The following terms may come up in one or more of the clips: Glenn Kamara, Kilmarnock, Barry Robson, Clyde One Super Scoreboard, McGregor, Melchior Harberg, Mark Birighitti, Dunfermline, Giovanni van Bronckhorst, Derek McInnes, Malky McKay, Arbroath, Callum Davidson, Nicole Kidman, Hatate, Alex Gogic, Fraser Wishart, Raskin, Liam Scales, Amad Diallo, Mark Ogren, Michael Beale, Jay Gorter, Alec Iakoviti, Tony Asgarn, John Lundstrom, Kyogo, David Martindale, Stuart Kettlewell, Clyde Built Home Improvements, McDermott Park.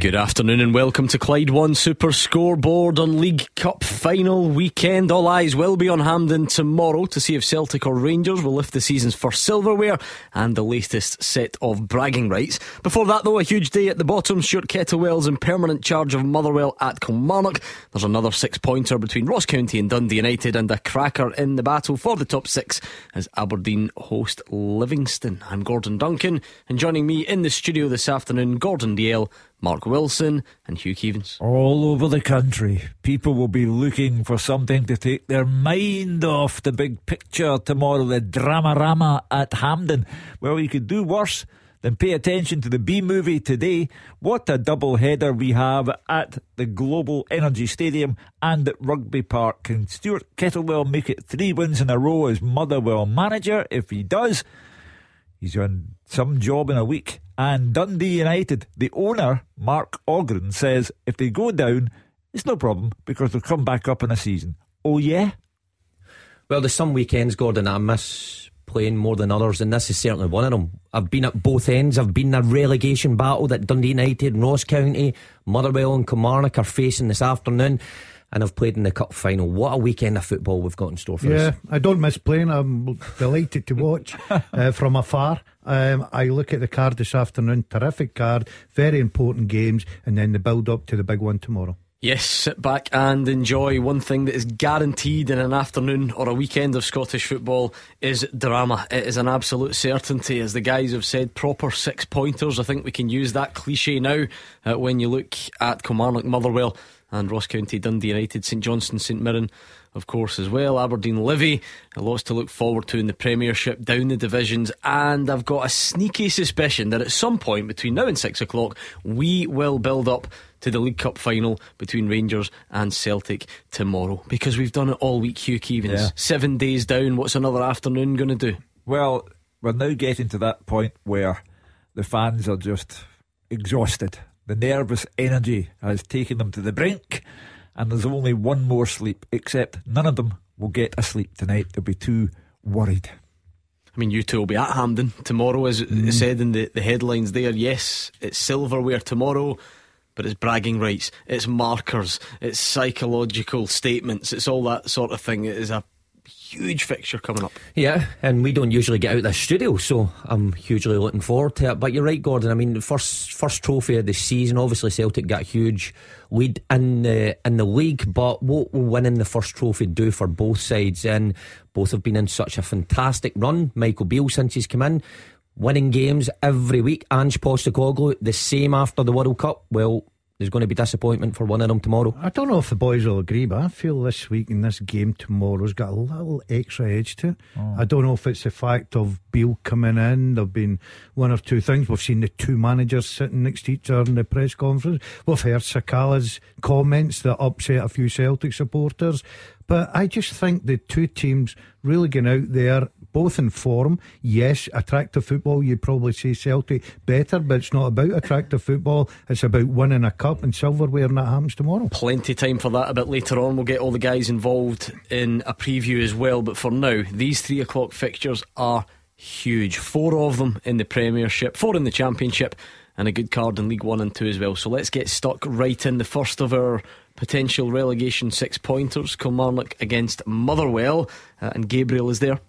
Good afternoon and welcome to Clyde One Super Scoreboard on League Cup final weekend. All eyes will be on Hampden tomorrow to see if Celtic or Rangers will lift the season's first silverware and the latest set of bragging rights. Before that though, a huge day at the bottom. Stuart Kettlewell's in permanent charge of Motherwell at Kilmarnock. There's another six-pointer between Ross County and Dundee United, and a cracker in the battle for the top six as Aberdeen host Livingston. I'm Gordon Duncan, and joining me in the studio this afternoon, Gordon Dalziel, Mark Wilson and Hugh Keevens. All over the country, people will be looking for something to take their mind off the big picture tomorrow, the Dramarama at Hampden. Well, you could do worse than pay attention to the B-movie today. What a double header we have at the Global Energy Stadium and at Rugby Park. Can Stuart Kettlewell make it 3 wins in a row as Motherwell manager? If he does, he's on some job in a week. And Dundee United, the owner, Mark Ogren, says if they go down, it's no problem because they'll come back up in a season. Oh yeah? Well, there's some weekends, Gordon, I miss playing more than others, and this is certainly one of them. I've been at both ends. I've been in a relegation battle that Dundee United, Ross County, Motherwell and Kilmarnock are facing this afternoon, and I've played in the cup final. What a weekend of football we've got in store for us. Yeah, I don't miss playing. I'm delighted to watch from afar. I look at the card this afternoon. Terrific card, very important games, and then the build up to the big one tomorrow. Yes, sit back and enjoy. One thing that is guaranteed in an afternoon or a weekend of Scottish football is drama. It is an absolute certainty. As the guys have said, proper six-pointers. I think we can use that cliche now when you look at Kilmarnock, Motherwell and Ross County, Dundee United, St Johnstone, St Mirren, of course, as well, Aberdeen, Livy. Lots to look forward to in the Premiership, down the divisions, and I've got a sneaky suspicion that at some point between now and 6 o'clock we will build up to the League Cup final between Rangers and Celtic tomorrow, because we've done it all week, Hugh Keevens. Yeah. 7 days down, what's another afternoon going to do? Well, we're now getting to that point where the fans are just exhausted. The nervous energy has taken them to the brink, and there's only one more sleep, except none of them will get a sleep tonight. They'll be too worried. I mean, you two will be at Hampden tomorrow, as it said in the headlines there. Yes, it's silverware tomorrow, but it's bragging rights, it's markers, it's psychological statements, it's all that sort of thing. It is a huge fixture coming up. Yeah, and we don't usually get out of the studio, so I'm hugely looking forward to it. But you're right, Gordon. I mean, the first trophy of the season. Obviously Celtic got a huge lead in the league, but what will winning the first trophy do for both sides? And both have been in such a fantastic run. Michael Beale, since he's come in, winning games every week. Ange Postecoglou, the same after the World Cup. Well, there's going to be disappointment for one of them tomorrow. I don't know if the boys will agree, but I feel this week in this game tomorrow's got a little extra edge to it. Oh. I don't know if it's the fact of Beale coming in. There've been one or two things. We've seen the two managers sitting next to each other in the press conference. We've heard Sakala's comments that upset a few Celtic supporters. But I just think the two teams really going out there, both in form. Yes, attractive football, you'd probably say Celtic better, but it's not about attractive football. It's about winning a cup and silverware, and that happens tomorrow. Plenty time for that a bit later on. We'll get all the guys involved in a preview as well. But for now, these 3 o'clock fixtures are huge. 4 of them in the Premiership, 4 in the Championship, and a good card in League 1 and 2 as well. So let's get stuck right in. The first of our potential relegation six-pointers, Kilmarnock against Motherwell, and Gabriel is there.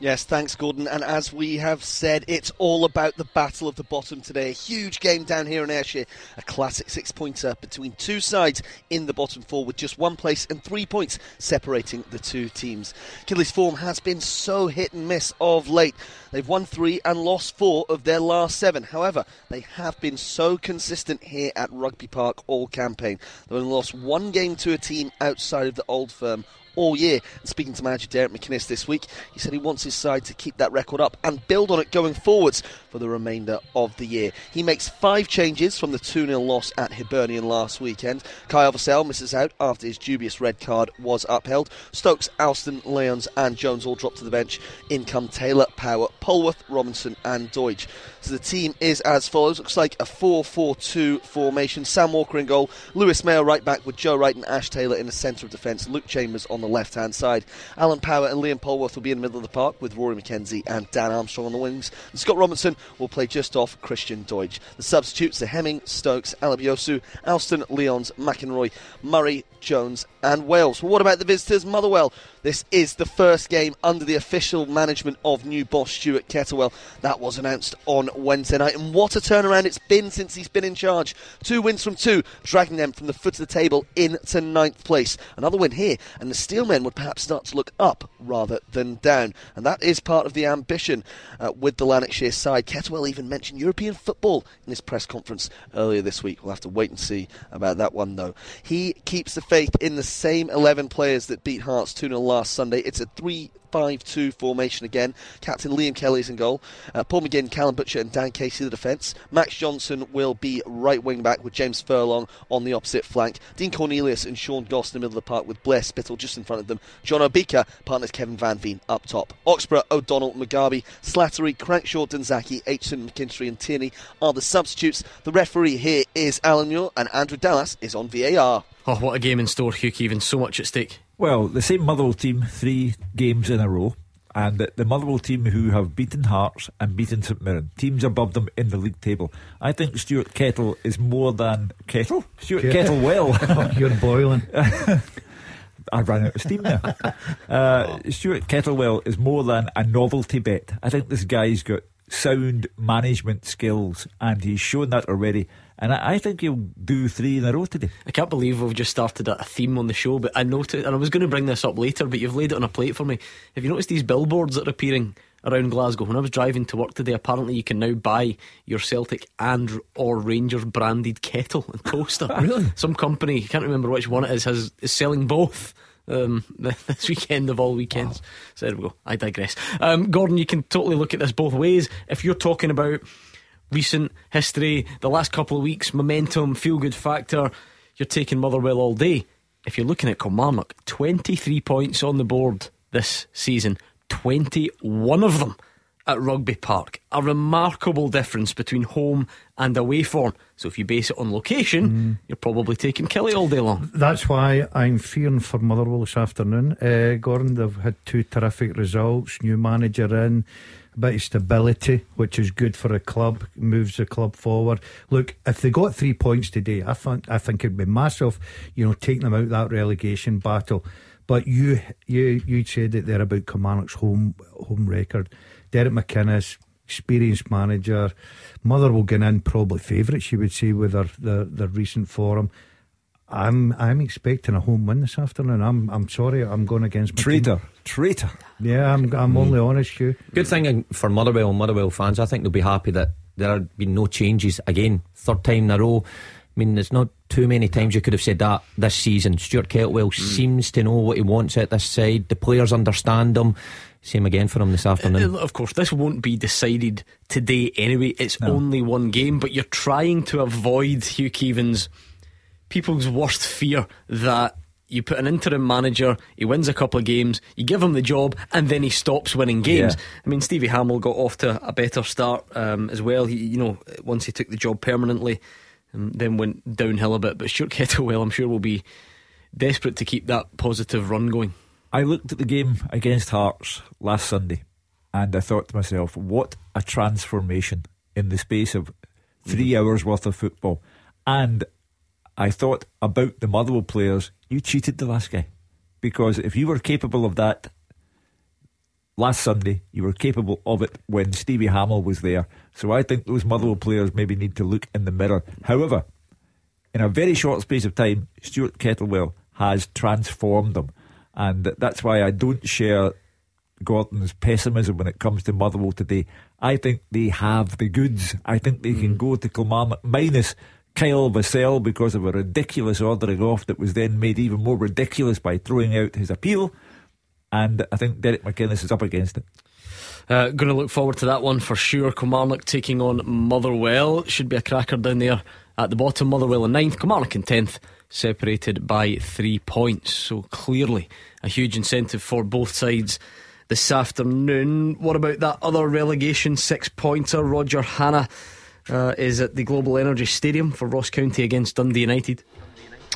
Yes, thanks Gordon, and as we have said, it's all about the battle of the bottom today. A huge game down here in Ayrshire, a classic six-pointer between two sides in the bottom four, with just 1 place and 3 points separating the two teams. Kidley's form has been so hit and miss of late. They've won 3 and lost 4 of their last 7. However, they have been so consistent here at Rugby Park all campaign. They've only lost 1 game to a team outside of the Old Firm all year. And speaking to manager Derek McInnes this week, he said he wants his side to keep that record up and build on it going forwards. for the remainder of the year. He makes 5 changes from the 2-0 loss at Hibernian last weekend. Kyle Vassell misses out after his dubious red card was upheld. Stokes, Alston, Lyons and Jones all drop to the bench. In come Taylor, Power, Polworth, Robinson and Deutsch. So the team is as follows. Looks like a 4-4-2 formation. Sam Walker in goal. Lewis Mayo right back with Joe Wright and Ash Taylor in the centre of defence. Luke Chambers on the left-hand side. Alan Power and Liam Polworth will be in the middle of the park with Rory McKenzie and Dan Armstrong on the wings. And Scott Robinson will play just off Christian Deutsch. The substitutes are Hemming, Stokes, Alabiosu, Alston, Lyons, McEnroy, Murray, Jones and Wales. Well, what about the visitors, Motherwell? This is the first game under the official management of new boss Stuart Kettlewell. That was announced on Wednesday night, and what a turnaround it's been since he's been in charge. 2 wins from 2, dragging them from the foot of the table into 9th place. Another win here, and the Steelmen would perhaps start to look up rather than down, and that is part of the ambition with the Lanarkshire side. Kettlewell even mentioned European football in his press conference earlier this week. We'll have to wait and see about that one, though. He keeps the faith in the same 11 players that beat Hearts 2-0 last Sunday. It's a 3-5-2 formation again. Captain Liam Kelly's in goal. Paul McGinn, Callum Butcher and Dan Casey the defence. Max Johnson will be right wing back with James Furlong on the opposite flank. Dean Cornelius and Sean Goss in the middle of the park with Blair Spittle just in front of them. John Obika partners Kevin Van Veen up top. Oxborough, O'Donnell, Mugabe, Slattery, Crankshaw, Danzaki, Aitchison, McKinstry and Tierney are the substitutes. The referee here is Alan Muir, and Andrew Dallas is on VAR. Oh, what a game in store, Hugh Keevan. So much at stake. Well, the same Motherwell team 3 games in a row, and the Motherwell team who have beaten Hearts and beaten St Mirren, teams above them in the league table. I think Stuart Kettle is more than Kettle. Stuart Kettlewell. You're boiling. I ran out of steam there. Stuart Kettlewell is more than a novelty bet. I think this guy's got sound management skills, and he's shown that already. And I think he'll do 3 in a row today. I can't believe we've just started a theme on the show, but I noticed, and I was going to bring this up later, but you've laid it on a plate for me. Have you noticed these billboards that are appearing around Glasgow? When I was driving to work today, apparently you can now buy your Celtic and or Rangers branded kettle and toaster. Really? Some company, I can't remember which one it is, is selling both. This weekend of all weekends. Wow. So there we go, I digress. Gordon, you can totally look at this both ways. If you're talking about recent history, the last couple of weeks, momentum, feel good factor, you're taking Motherwell all day. If you're looking at Kilmarnock, 23 points on the board this season, 21 of them at Rugby Park. A remarkable difference between home and away form. So if you base it on location, you're probably taking Kelly all day long. That's why I'm fearing for Motherwell this afternoon, Gordon. They've had 2 terrific results. New manager in, a bit of stability, which is good for a club, moves the club forward. Look, if they got 3 points today, I think it'd be massive, taking them out of that relegation battle. But you said it there about Kilmarnock's home record. Derek McInnes, experienced manager. Motherwell getting in probably favourites, you would say, with their recent form. I'm expecting a home win this afternoon. I'm sorry, I'm going against my team. Traitor. Yeah, I'm only honest, Hugh. Good thing for Motherwell and Motherwell fans. I think they'll be happy that there have been no changes again, 3rd time in a row. I mean, there's not too many times you could have said that this season. Stuart Kettlewell seems to know what he wants at this side. The players understand him. Same again for him this afternoon. Of course, this won't be decided today anyway. It's only 1 game, but you're trying to avoid, Hugh Keevans, people's worst fear that you put an interim manager, he wins a couple of games, you give him the job, and then he stops winning games. Yeah. I mean, Stevie Hamill got off to a better start as well. He, once he took the job permanently, then went downhill a bit. But Stuart Kettlewell, I'm sure, will be desperate to keep that positive run going. I looked at the game against Hearts last Sunday, and I thought to myself, what a transformation in the space of 3 hours worth of football. And I thought about the Motherwell players. You cheated the last guy, because if you were capable of that last Sunday, you were capable of it when Stevie Hamill was there. So I think those Motherwell players maybe need to look in the mirror. However, in a very short space of time, Stuart Kettlewell has transformed them. And that's why I don't share Gordon's pessimism when it comes to Motherwell today. I think they have the goods. I think they can go to Kilmarnock minus Kyle Vassell because of a ridiculous ordering off that was then made even more ridiculous by throwing out his appeal. And I think Derek McInnes is up against it. Going to look forward to that one for sure. Kilmarnock taking on Motherwell. Should be a cracker down there at the bottom. Motherwell in 9th, Kilmarnock in 10th, separated by 3 points. So clearly a huge incentive for both sides this afternoon. What about that other relegation six-pointer? Roger Hanna is at the Global Energy Stadium for Ross County against Dundee United.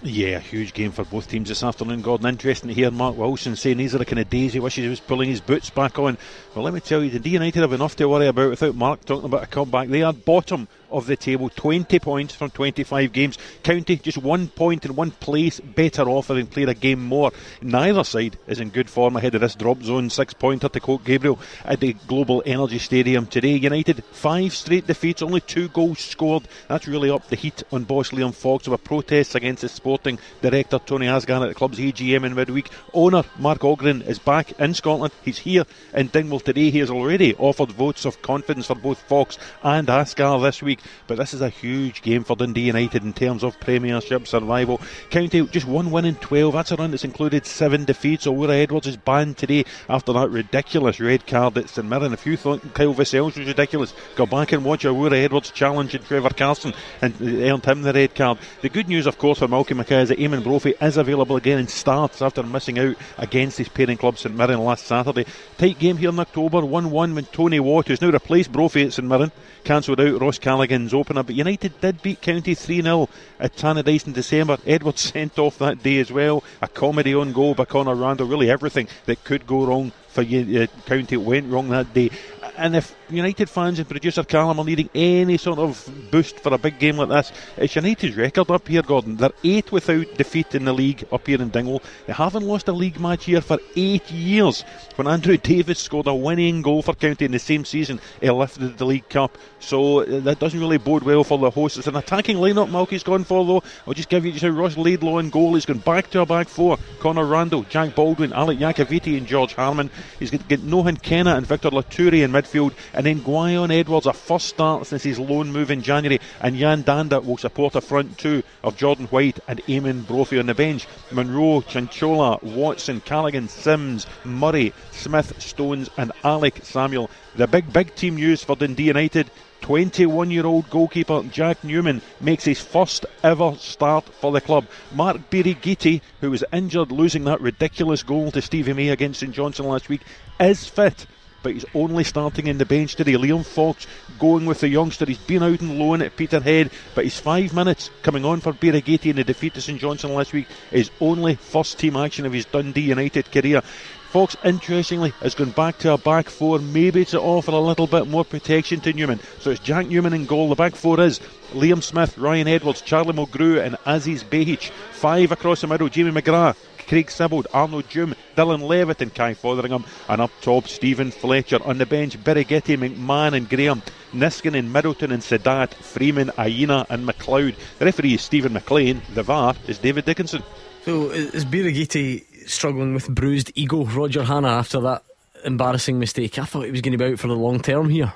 Yeah, a huge game for both teams this afternoon, Gordon. Interesting to hear Mark Wilson saying these are the kind of days he wishes he was pulling his boots back on. Well, let me tell you, the D United have enough to worry about without Mark talking about a comeback. They are bottom of the table, 20 points from 25 games. County just 1 point and 1 place better off, having played a game more. Neither side is in good form ahead of this drop zone 6 pointer, to quote Gabriel, at the Global Energy Stadium today. United 5 straight defeats, only 2 goals scored. That's really up the heat on boss Liam Fox over protests against his sporting director Tony Asgarn at the club's AGM in midweek. Owner Mark Ogren is back in Scotland. He's here in Dingwall today. He has already offered votes of confidence for both Fox and Asgarn this week. But this is a huge game for Dundee United in terms of Premiership survival. County just 1 win in 12. That's a run that's included 7 defeats. O'Wara Edwards is banned today after that ridiculous red card at St Mirren. If you thought Kyle Vassell's was ridiculous, go back and watch O'Wara Edwards challenge in Trevor Carson and earned him the red card. The good news, of course, for Malky McKay is that Eamonn Brophy is available again and starts after missing out against his parent club St Mirren last Saturday. Tight game here in October, 1-1 when Tony Watt, who's now replaced Brophy at St Mirren, cancelled out Ross Callaghan opener, but United did beat County 3-0 at Tannadice in December. Edwards sent off that day as well. A comedy on goal by Conor Randall. Really everything that could go wrong for County went wrong that day. And if United fans and producer Callum are needing any sort of boost for a big game like this, it's United's record up here, Gordon. They're 8 without defeat in the league up here in Dingwall. They haven't lost a league match here for 8 years. When Andrew Davis scored a winning goal for County in the same season, he lifted the League Cup. So that doesn't really bode well for the hosts. It's an attacking lineup Malky's gone for, though. I'll just give you just how Ross Laidlaw in goal. He's gone back to a back four. Conor Randall, Jack Baldwin, Alec Iakoviti and George Harmon. He's got Nohan Kenna and Victor Latoury in midfield, and then Gwion Edwards, a first start since his loan move in January, and Jan Danda will support a front two of Jordan White and Eamon Brophy on the bench. Munro, Chinchola, Watson, Callaghan, Sims, Murray, Smith, Stones and Alec Samuel. The big team news for Dundee United, 21-year-old goalkeeper Jack Newman makes his first ever start for the club. Mark Birighitti, who was injured losing that ridiculous goal to Stevie May against St Johnstone last week, is fit, but he's only starting in the bench today. Liam Fox going with the youngster. He's been out on loan at Peterhead, but his 5 minutes coming on for Birighitti in the defeat to St Johnstone last week is only first team action of his Dundee United career. Fox, interestingly, has gone back to a back four, maybe to offer a little bit more protection to Newman. So it's Jack Newman in goal. The back four is Liam Smith, Ryan Edwards, Charlie Mulgrew and Aziz Behich. 5 across the middle, Jamie McGrath, Craig Sibbald, Arnold Doom, Dylan Levitt and Kai Fotheringham, and up top Stephen Fletcher. On the bench, Birighitti, McMahon and Graham, Niskanen, Middleton and Sadat, Freeman, Aina and McLeod. The referee is Stephen McLean. The VAR is David Dickinson. So is Birighitti struggling with bruised ego, Roger Hanna, after that embarrassing mistake? I thought he was going to be out for the long term here.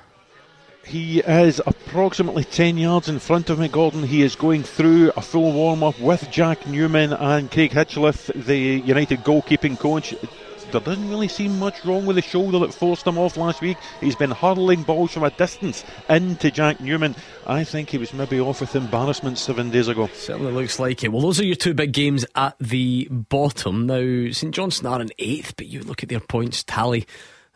He is approximately 10 yards in front of me, Gordon. He is going through a full warm-up with Jack Newman and Craig Hitchliff, the United goalkeeping coach. There doesn't really seem much wrong with the shoulder that forced him off last week. He's been hurling balls from a distance into Jack Newman. I think he was maybe off with embarrassment 7 days ago. Certainly looks like it. Well, those are your 2 big games at the bottom. Now, St Johnstone are in 8th, but you look at their points tally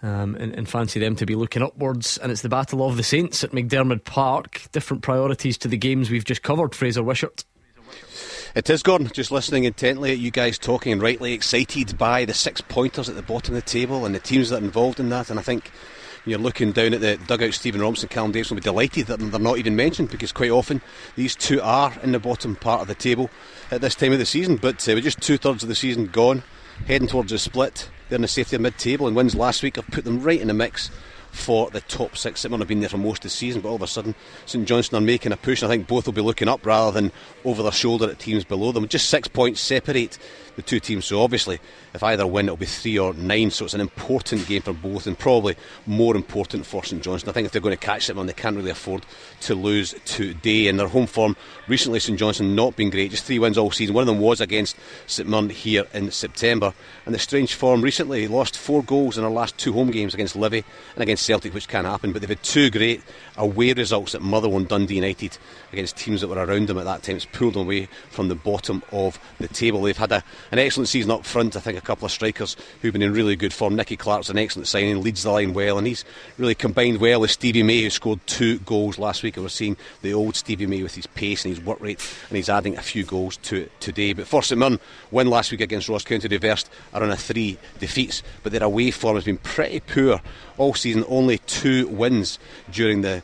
and fancy them to be looking upwards. And it's the Battle of the Saints at McDermott Park. Different priorities to the games we've just covered, Fraser Wishart. It is, Gordon. Just listening intently at you guys talking, and rightly excited by the 6 pointers at the bottom of the table and the teams that are involved in that. And I think you're looking down at the dugout, Stephen Robinson, Callum Davidson will be delighted that they're not even mentioned, because quite often these two are in the bottom part of the table at this time of the season. But we're just 2/3 of the season gone, heading towards the split. They're in the safety of mid-table, and wins last week have put them right in the mix for the top 6. St Mirren have been there for most of the season, but all of a sudden St Johnstone are making a push, and I think both will be looking up rather than over their shoulder at teams below them. Just 6 points separate the two teams. So obviously if either win, it'll be 3 or 9, so it's an important game for both, and probably more important for St Johnstone. I think if they're going to catch them, they can't really afford to lose today. And their home form recently, St Johnstone, not been great, just 3 wins all season. One of them was against St Mirren here in September. And the strange form recently, lost 4 goals in their last 2 home games, against Livy and against Celtic, which can happen. But they've had 2 great away results at Motherwell and Dundee United, against teams that were around them at that time. It's pulled them away from the bottom of the table. They've had an excellent season up front. I think a couple of strikers who've been in really good form. Nicky Clark's an excellent signing, leads the line well, and he's really combined well with Stevie May, who scored 2 goals last week. And we're seeing the old Stevie May with his pace and his work rate, and he's adding a few goals to it today. But for St Mirren, win last week against Ross County, reversed a run of 3 defeats, but their away form has been pretty poor all season. Only 2 wins during the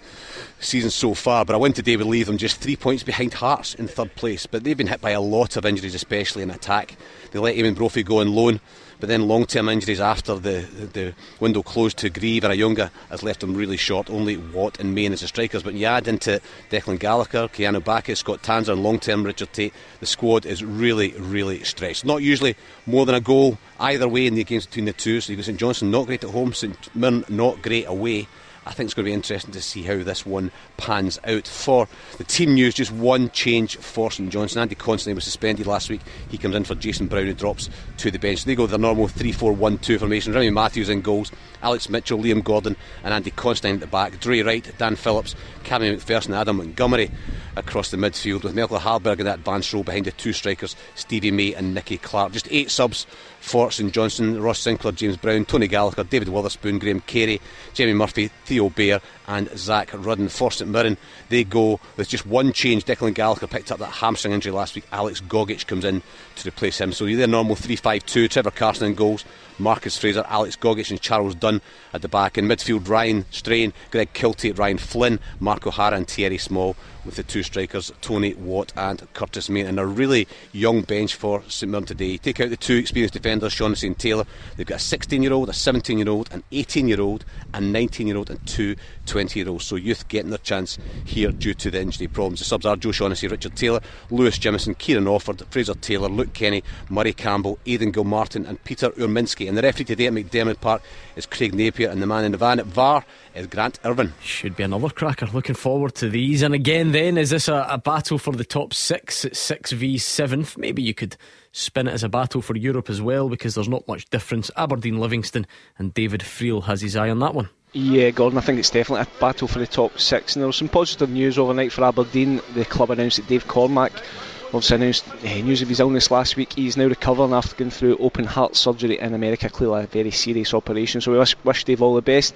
season so far, but a win today would leave them just 3 points behind Hearts in 3rd place. But they've been hit by a lot of injuries, especially in attack. They let Eamonn Brophy go on loan, but then long-term injuries after the window closed to Grieve and Ayunga has left them really short. Only Watt and Main as the strikers, but you add into Declan Gallagher, Keanu Backus, Scott Tanzer and long-term Richard Tate, the squad is really, really stretched. Not usually more than a goal either way in the games between the two. So you've got St Johnstone not great at home, St Mirren not great away. I think it's going to be interesting to see how this one pans out. For the team news, just one change for St Johnstone. Andy Constantine was suspended last week. He comes in for Jason Brown, who drops to the bench. So they go with their normal 3-4-1-2 formation. Remy Matthews in goals, Alex Mitchell, Liam Gordon and Andy Constantine at the back. Dre Wright, Dan Phillips, Cammy McPherson, Adam Montgomery across the midfield, with Melchior Harberg in that advanced role behind the 2 strikers, Stevie May and Nicky Clark. Just 8 subs for St Johnstone: Ross Sinclair, James Brown, Tony Gallagher, David Witherspoon, Graham Carey, Jamie Murphy, Theo Baer and Zach Rudden. For St Mirren, they go with just one change. Declan Gallagher picked up that hamstring injury last week. Alex Gogic comes in to replace him. So their normal 3-5-2, Trevor Carson in goals, Marcus Fraser, Alex Gogic and Charles Dunn at the back. In midfield, Ryan Strain, Greg Kilty, Ryan Flynn, Mark O'Hara and Thierry Small, with the 2 strikers, Tony Watt and Curtis Main. And a really young bench for St Mirren today. You take out the 2 experienced defenders, Shaughnessy and Taylor, they've got a 16-year-old, a 17-year-old, an 18-year-old, a 19-year-old and 2 20-year-olds. So youth getting their chance here due to the injury problems. The subs are Joe Shaughnessy, Richard Taylor, Lewis Jimison, Kieran Offord, Fraser Taylor, Luke Kenny, Murray Campbell, Aidan Gilmartin and Peter Urminski. And the referee today at McDermott Park is Craig Napier, and the man in the van at VAR is Grant Irvine. Should be another cracker. Looking forward to these. And again then, is this a battle for the top 6 at 6 v 7th? Maybe you could spin it as a battle for Europe as well, because there's not much difference. Aberdeen, Livingston and David Friel has his eye on that one. Yeah, Gordon, I think it's definitely a battle for the top 6. And there was some positive news overnight for Aberdeen. The club announced that Dave Cormack obviously announced news of his illness last week. He's now recovering after going through open heart surgery in America. Clearly a very serious operation, so we wish Dave all the best.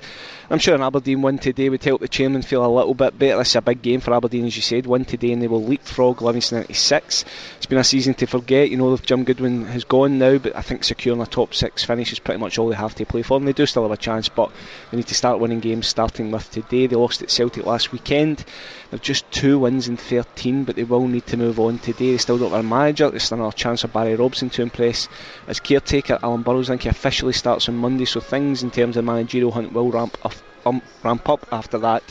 I'm sure an Aberdeen win today would help the chairman feel a little bit better. This is a big game for Aberdeen, as you said. Win today and they will leapfrog Livingston into 6th. It's been a season to forget. You know, Jim Goodwin has gone now, but I think securing a top 6 finish is pretty much all they have to play for, and they do still have a chance, but they need to start winning games, starting with today. They lost at Celtic last weekend. They've just 2 wins in 13, but they will need to move on today. They still don't have a manager. There's still another chance for Barry Robson to impress as caretaker. Alan Burrows, I think, he officially starts on Monday, so things in terms of managerial hunt will ramp up after that.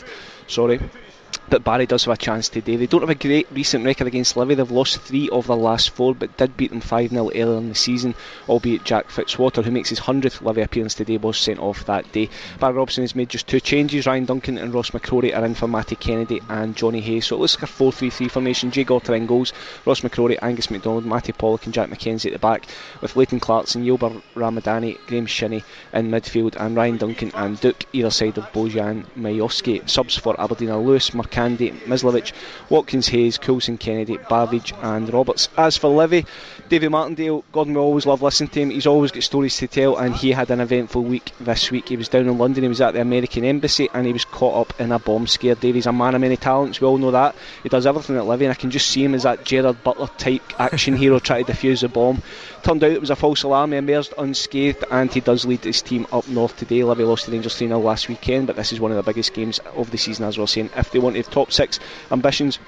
But Barry does have a chance today. They don't have a great recent record against Livy. They've lost 3 of their last 4, but did beat them 5-0 earlier in the season, albeit Jack Fitzwater, who makes his 100th Livy appearance today, was sent off that day. Barry Robson has made just 2 changes. Ryan Duncan and Ross McCrory are in for Matty Kennedy and Johnny Hayes. So it looks like a 4-3-3 formation. Jay Gotter in goals, Ross McCrory, Angus MacDonald, Matty Pollock and Jack McKenzie at the back, with Leighton Clarkson, Yilber Ramadani, Graham Shinney in midfield, and Ryan Duncan and Duke either side of Bojan Majowski. Subs for Aberdeen are Lewis, Candy, Mislovich, Watkins, Hayes, Coulson, Kennedy, Bavage and Roberts. As for Livy, David Martindale, Gordon, we always love listening to him. He's always got stories to tell, and he had an eventful week this week. He was down in London, he was at the American Embassy, and he was caught up in a bomb scare. Davey's a man of many talents, we all know that. He does everything at Livy, and I can just see him as that Gerard Butler type action hero trying to defuse the bomb. Turned out it was a false alarm. He emerged unscathed, and he does lead his team up north today. Livy lost to Rangers 3-0 last weekend, but this is one of the biggest games of the season, as we're saying. If they want to have top 6 ambitions,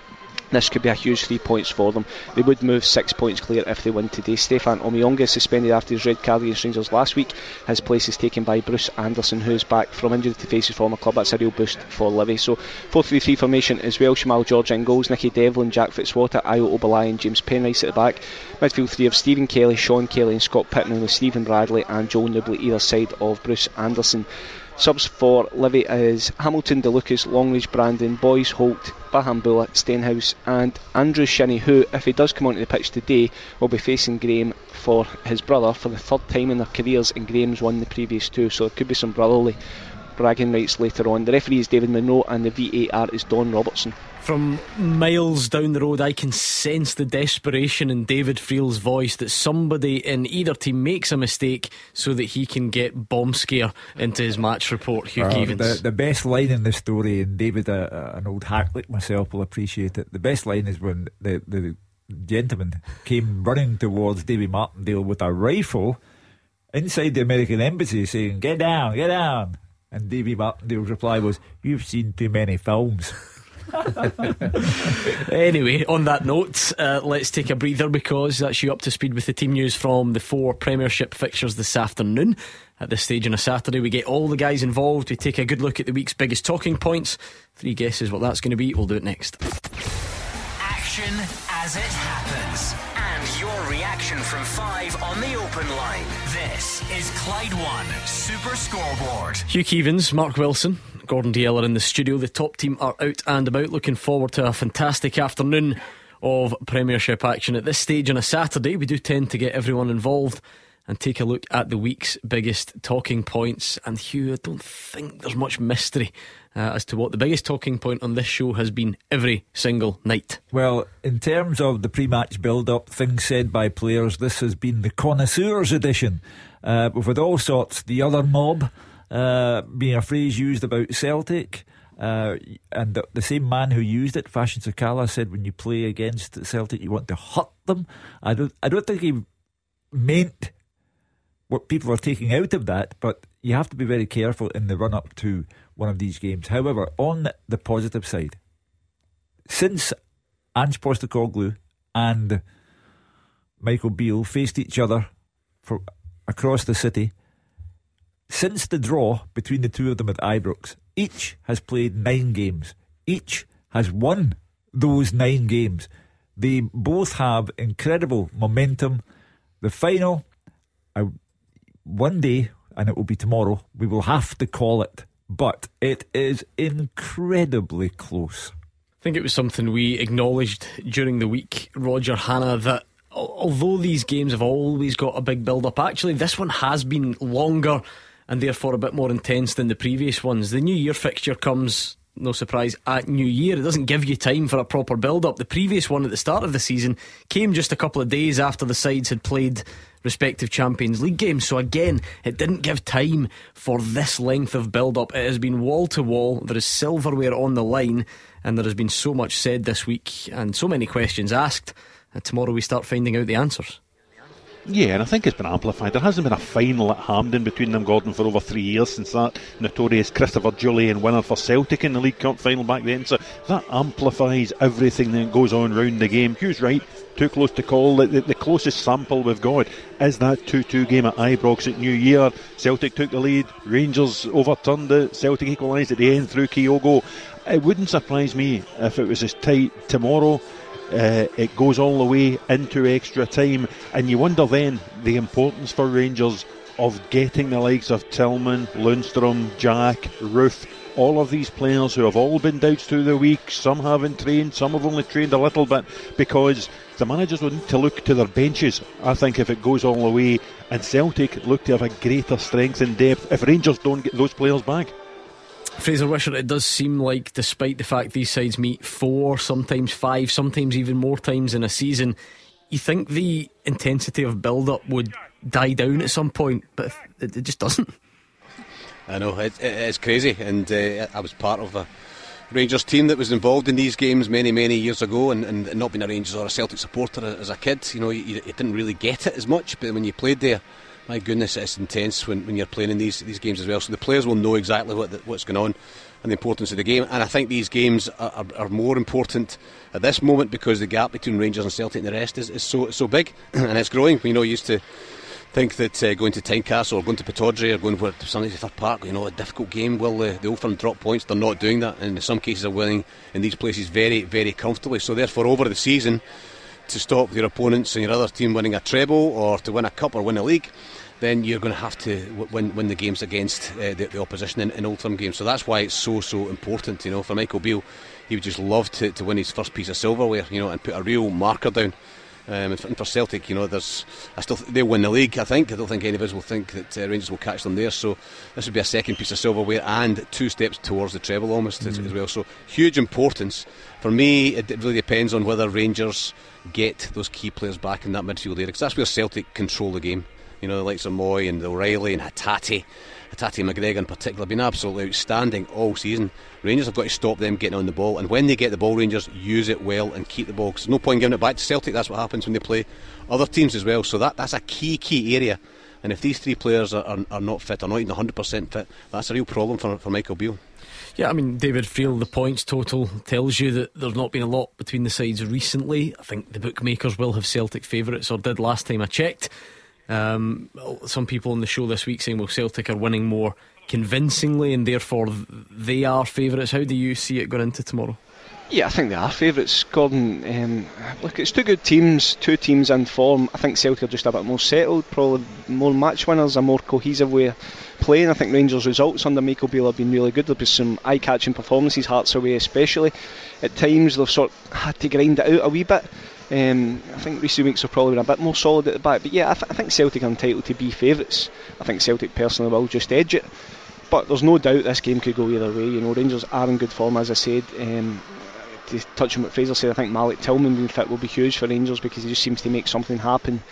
This could be a huge 3 points for them. They would move 6 points clear if they win today. Stefan Omiyonga, suspended after his red card against Rangers last week. His place is taken by Bruce Anderson, who's back from injury to face his former club. That's a real boost for Livy. So 4-3-3 formation as well. Shamal George in goals, Nicky Devlin, Jack Fitzwater, Ayo Obalai and James Penrice at the back. Midfield three of Stephen Kelly, Sean Kelly and Scott Pittman, with Stephen Bradley and Joel Nibley either side of Bruce Anderson. Subs for Livy is Hamilton, DeLucas, Longridge, Brandon, Boyce, Holt, Bahambula, Stenhouse and Andrew Shinney, who, if he does come onto the pitch today, will be facing Graham for his brother for the third time in their careers, and Graham's won the previous two, so there could be some brotherly bragging rights later on. The referee is David Monroe and the VAR is Don Robertson. From miles down the road, I can sense the desperation in David Friel's voice that somebody in either team makes a mistake so that he can get bomb scare into his match report. Hugh Evans, the best line in the story, and David, an old hack like myself, will appreciate it. The best line is when the gentleman came running towards David Martindale with a rifle inside the American Embassy saying, "Get down, get down." And Davy Martindale's reply was, "You've seen too many films." Anyway, on that note, let's take a breather, because that's you up to speed with the team news from the four Premiership fixtures this afternoon. At this stage on a Saturday, we get all the guys involved, we take a good look at the week's biggest talking points. Three guesses what that's going to be. We'll do it next. Action as it happens, and your reaction from five on the open line. This is Clyde One Super Scoreboard. Hugh Evans, Mark Wilson, Gordon DL are in the studio. The top team are out and about. Looking forward to a fantastic afternoon of Premiership action. At this stage on a Saturday, we do tend to get everyone involved and take a look at the week's biggest talking points. And Hugh, I don't think there's much mystery as to what the biggest talking point on this show has been every single night. Well, in terms of the pre-match build-up, things said by players, this has been the connoisseurs edition. We've had all sorts. The other mob, being a phrase used about Celtic, and the same man who used it, Fashion Sakala, said when you play against Celtic you want to hurt them. I don't think he meant what people are taking out of that, but you have to be very careful in the run-up to one of these games. However, on the positive side, since Ange Postecoglou and Michael Beale faced each other for across the city, since the draw between the two of them at Ibrox, each has played 9 games. Each has won those 9 games. They both have incredible momentum. The final, one day, and it will be tomorrow, we will have to call it, but it is incredibly close. I think it was something we acknowledged during the week, Roger Hanna, that although these games have always got a big build-up, actually this one has been longer and therefore a bit more intense than the previous ones. The New Year fixture comes, no surprise, at New Year. It doesn't give you time for a proper build-up. The previous one at the start of the season came just a couple of days after the sides had played respective Champions League games. So again, it didn't give time for this length of build-up. It has been wall-to-wall. There is silverware on the line, and there has been so much said this week and so many questions asked, and tomorrow we start finding out the answers. Yeah, and I think it's been amplified. There hasn't been a final at Hampden between them, Gordon, for over 3 years since that notorious Christopher Julian winner for Celtic in the League Cup final back then. So that amplifies everything that goes on round the game. Hugh's right, too close to call. The closest sample we've got is that 2-2 game at Ibrox at New Year. Celtic took the lead, Rangers overturned it, Celtic equalised at the end through Kyogo. It wouldn't surprise me if it was as tight tomorrow. It goes all the way into extra time, and you wonder then the importance for Rangers of getting the likes of Tillman, Lundstrom, Jack, Roof, all of these players who have all been doubts through the week. Some haven't trained, some have only trained a little bit, because the managers will need to look to their benches, I think, if it goes all the way, and Celtic look to have a greater strength and depth if Rangers don't get those players back. Fraser Wishart, it does seem like, despite the fact these sides meet 4, sometimes 5, sometimes even more times in a season, you think the intensity of build-up would die down at some point, but it just doesn't. I know, it's crazy, and I was part of a Rangers team that was involved in these games many years ago, and not being a Rangers or a Celtic supporter as a kid, you know, you didn't really get it as much, but when you played there, my goodness, it's intense when you're playing in these games as well. So the players will know exactly what's going on. and the importance of the game. And I think these games are more important at this moment because the gap between Rangers and Celtic and the rest is so big, and it's growing. We used to think that going to Tynecastle or going to Pittodrie or going to Tannadice Park, a difficult game. Well, the Old Firm drop points. They're not doing that, and in some cases are winning in these places very, very comfortably. So therefore, over the season, to stop your opponents and your other team winning a treble or to win a cup or win a league, then you're going to have to win the games against the opposition in Old Firm games. So that's why it's so important. For Michael Beale, he would just love to win his first piece of silverware, and put a real marker down. And for Celtic, they'll win the league, I think. I don't think any of us will think that Rangers will catch them there. So this would be a second piece of silverware and two steps towards the treble almost as well. So huge importance. For me, it really depends on whether Rangers get those key players back in that midfield area, because that's where Celtic control the game. The likes of Moy and O'Reilly and Hatate and McGregor in particular have been absolutely outstanding all season. Rangers have got to stop them getting on the ball, and when they get the ball, Rangers use it well and keep the ball, because there's no point giving it back to Celtic. That's what happens when they play other teams as well. So that's a key area, and if these three players are not fit, are not even 100% fit, that's a real problem for Michael Beale. Yeah, I mean, David Friel, the points total tells you that there's not been a lot between the sides recently. I think the bookmakers will have Celtic favourites, or did last time I checked. Some people on the show this week saying, well, Celtic are winning more convincingly and therefore they are favourites. How do you see it going into tomorrow? Yeah, I think they are favourites, Gordon. Look, it's two teams in form. I think Celtic are just a bit more settled, probably more match winners, a more cohesive way of playing. I think Rangers' results under Michael Beale have been really good. There'll be some eye-catching performances, Hearts away especially. At times they've sort of had to grind it out a wee bit. I think recent weeks have probably been a bit more solid at the back, but yeah, I think Celtic are entitled to be favourites. I think Celtic personally will just edge it, but there's no doubt this game could go either way. Rangers are in good form, as I said. To touch on what Fraser said, I think Malik Tillman being fit will be huge for Rangers, because he just seems to make something happen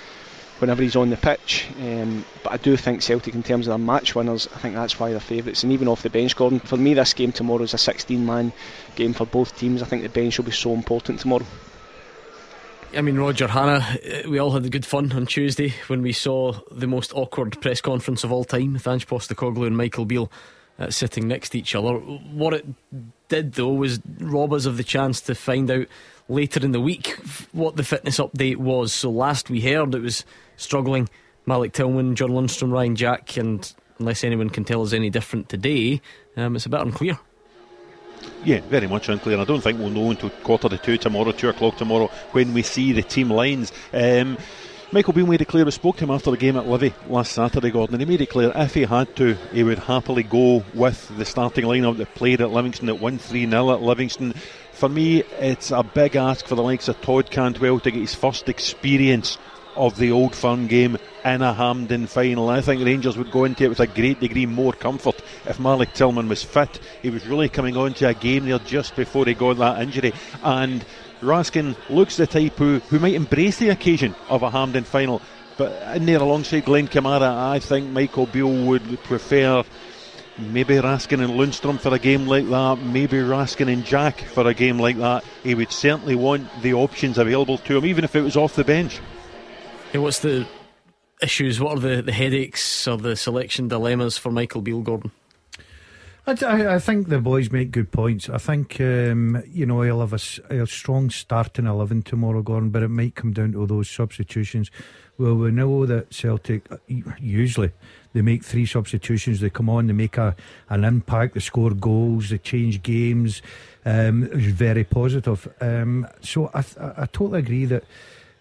whenever he's on the pitch. But I do think Celtic, in terms of their match winners, I think that's why they're favourites. And even off the bench, Gordon, for me this game tomorrow is a 16-man game for both teams. I think the bench will be so important tomorrow. I mean, Roger, Hannah, we all had good fun on Tuesday when we saw the most awkward press conference of all time with Ange Postecoglou and Michael Beale sitting next to each other. What it did, though, was rob us of the chance to find out later in the week what the fitness update was. So last we heard, it was struggling Malik Tillman, John Lundstrom, Ryan Jack, and unless anyone can tell us any different today, it's a bit unclear. Yeah, very much unclear. I don't think we'll know until 1:45 tomorrow, 2:00 tomorrow, when we see the team lines. Michael Beale made it clear, we spoke to him after the game at Livy last Saturday, Gordon, and he made it clear if he had to, he would happily go with the starting lineup that played at Livingston, that won 3-0 at Livingston. For me, it's a big ask for the likes of Todd Cantwell to get his first experience of the Old Firm game in a Hampden final. I think Rangers would go into it with a great degree more comfort if Malik Tillman was fit. He was really coming on to a game there just before he got that injury, and Raskin looks the type who might embrace the occasion of a Hampden final. But in there alongside Glenn Kamara, I think Michael Beale would prefer maybe Raskin and Lundstrom for a game like that, maybe Raskin and Jack for a game like that. He would certainly want the options available to him, even if it was off the bench. Hey, what's the issues? What are the headaches or the selection dilemmas for Michael Beale, Gordon? I think the boys make good points. I think he'll have a strong start in 11 tomorrow, Gordon, but it might come down to those substitutions. Well, we know that Celtic usually they make three substitutions. They come on, they make an impact, they score goals, they change games. It was very positive. So I totally agree that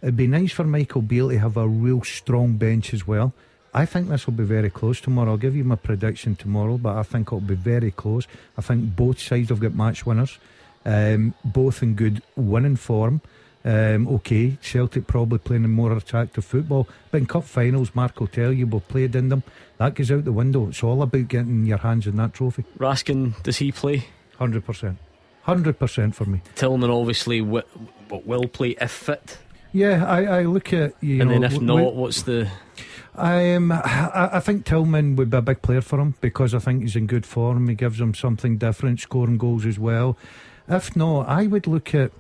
it'd be nice for Michael Beale to have a real strong bench as well. I think this will be very close tomorrow. I'll give you my prediction tomorrow, but I think it'll be very close. I think both sides have got match winners, both in good winning form. Okay, Celtic probably playing in more attractive football, but in cup finals, Mark will tell you, we've played in them. That goes out the window. It's all about getting your hands on that trophy. Raskin, does he play? 100%. 100% for me. Tillman obviously will play if fit. Yeah, I look at and then if not, what's the? I think Tillman would be a big player for him, because I think he's in good form. He gives him something different, scoring goals as well. If not, I would look at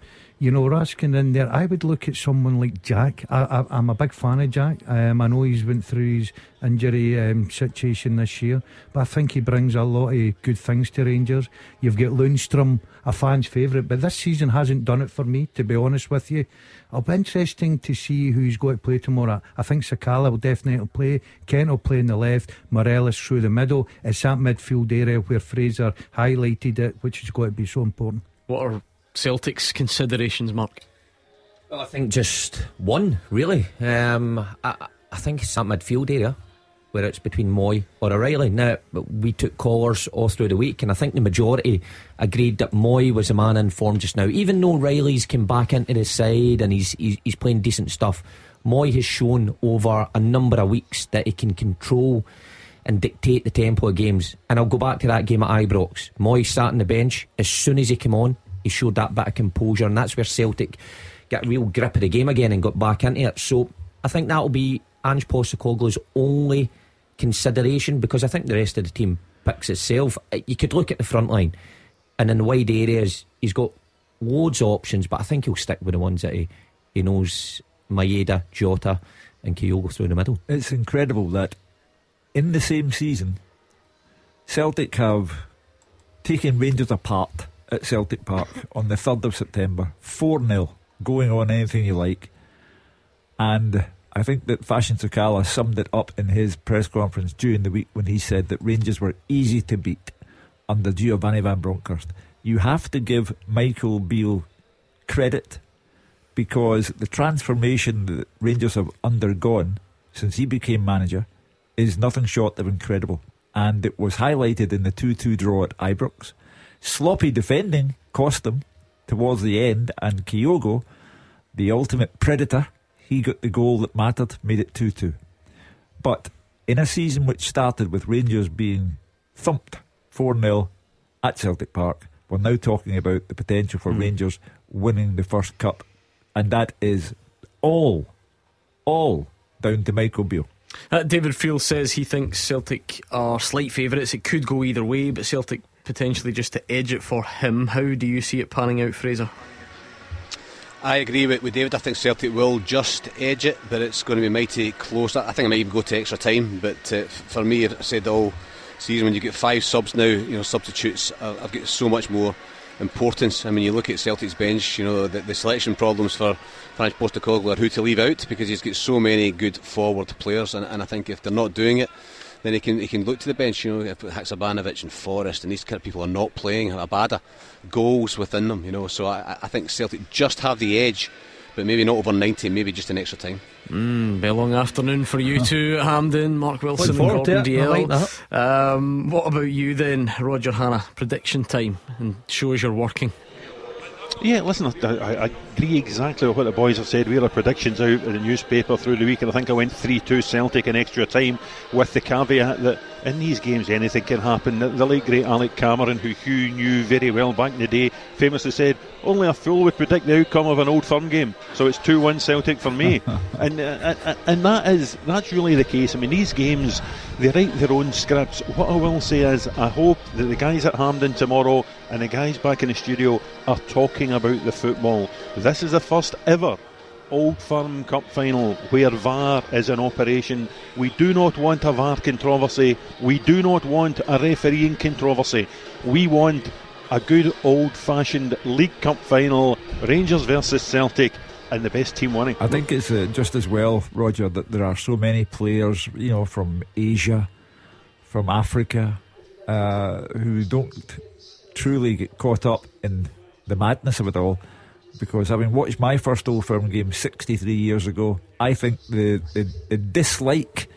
you know, Raskin in there. I would look at someone like Jack. I'm a big fan of Jack. I know he's went through his injury situation this year, but I think he brings a lot of good things to Rangers. You've got Lundstrom, a fan's favourite, but this season hasn't done it for me, to be honest with you. It'll be interesting to see who's going to play tomorrow. I think Sakala will definitely play. Kent will play on the left, Morelis through the middle. It's that midfield area where Fraser highlighted it, which is going to be so important. What are Celtic's considerations, Mark? Well, I think just one, really. I think it's that midfield area where it's between Moy or O'Reilly. Now, we took callers all through the week, and I think the majority agreed that Moy was a man in form just now. Even though O'Reilly's come back into the side and he's playing decent stuff, Moy has shown over a number of weeks that he can control and dictate the tempo of games. And I'll go back to that game at Ibrox. Moy sat on the bench. As soon as he came on, he showed that bit of composure, and that's where Celtic got real grip of the game again and got back into it. So I think that'll be Ange Postecoglou's only consideration, because I think the rest of the team picks itself. You could look at the front line, and in the wide areas he's got loads of options, but I think he'll stick with the ones that he knows. Maeda, Jota and Kyogo through the middle. It's incredible that in the same season Celtic have taken Rangers apart at Celtic Park on the 3rd of September 4-0, going on anything you like. And I think that Fashion Sakala summed it up in his press conference during the week when he said that Rangers were easy to beat under Giovanni van Bronckhorst. You have to give Michael Beale credit, because the transformation that Rangers have undergone since he became manager is nothing short of incredible. And it was highlighted in the 2-2 draw at Ibrox. Sloppy defending cost them towards the end, and Kyogo, the ultimate predator, he got the goal that mattered, made it 2-2. But in a season which started with Rangers being thumped 4-0 at Celtic Park, we're now talking about the potential for Rangers winning the first cup. And that is all down to Michael Beale. David Friel says he thinks Celtic are slight favourites. It could go either way, but Celtic potentially just to edge it for him. How do you see it panning out, Fraser? I agree with David. I think Celtic will just edge it, but it's going to be mighty close. I think I might even go to extra time, but for me, I said all season, when you get 5 subs now, you know, substitutes have got so much more importance. I mean, you look at Celtic's bench, you know, the selection problems for Ange Postecoglou are who to leave out, because he's got so many good forward players, and I think if they're not doing it, then he can look to the bench. You know, if Haksabanovic and Forrest and these kind of people are not playing, Abada, goals within them, you know. So I think Celtic just have the edge, but maybe not over 90, maybe just an extra time. Be a long afternoon for you two, Hamden, Mark Wilson and Gordon DL. Like what about you then, Roger Hannah? Prediction time, and show us you're working. Yeah, listen, I agree exactly with what the boys have said. We had our predictions out in the newspaper through the week, and I think I went 3-2 Celtic in extra time, with the caveat that in these games anything can happen. The late great Alec Cameron, who Hugh knew very well back in the day, famously said only a fool would predict the outcome of an Old Firm game. So it's 2-1 Celtic for me. and that's really the case. I mean, these games, they write their own scripts. What I will say is I hope that the guys at Hampden tomorrow and the guys back in the studio are talking about the football. This is the first ever Old Firm Cup final where VAR is in operation. We do not want a VAR controversy. We do not want a refereeing controversy. We want a good old-fashioned League Cup final, Rangers versus Celtic, and the best team winning. I think it's just as well, Roger, that there are so many players, you know, from Asia, from Africa, who don't truly get caught up in the madness of it all. Because having watched my first Old Firm game 63 years ago, I think the dislike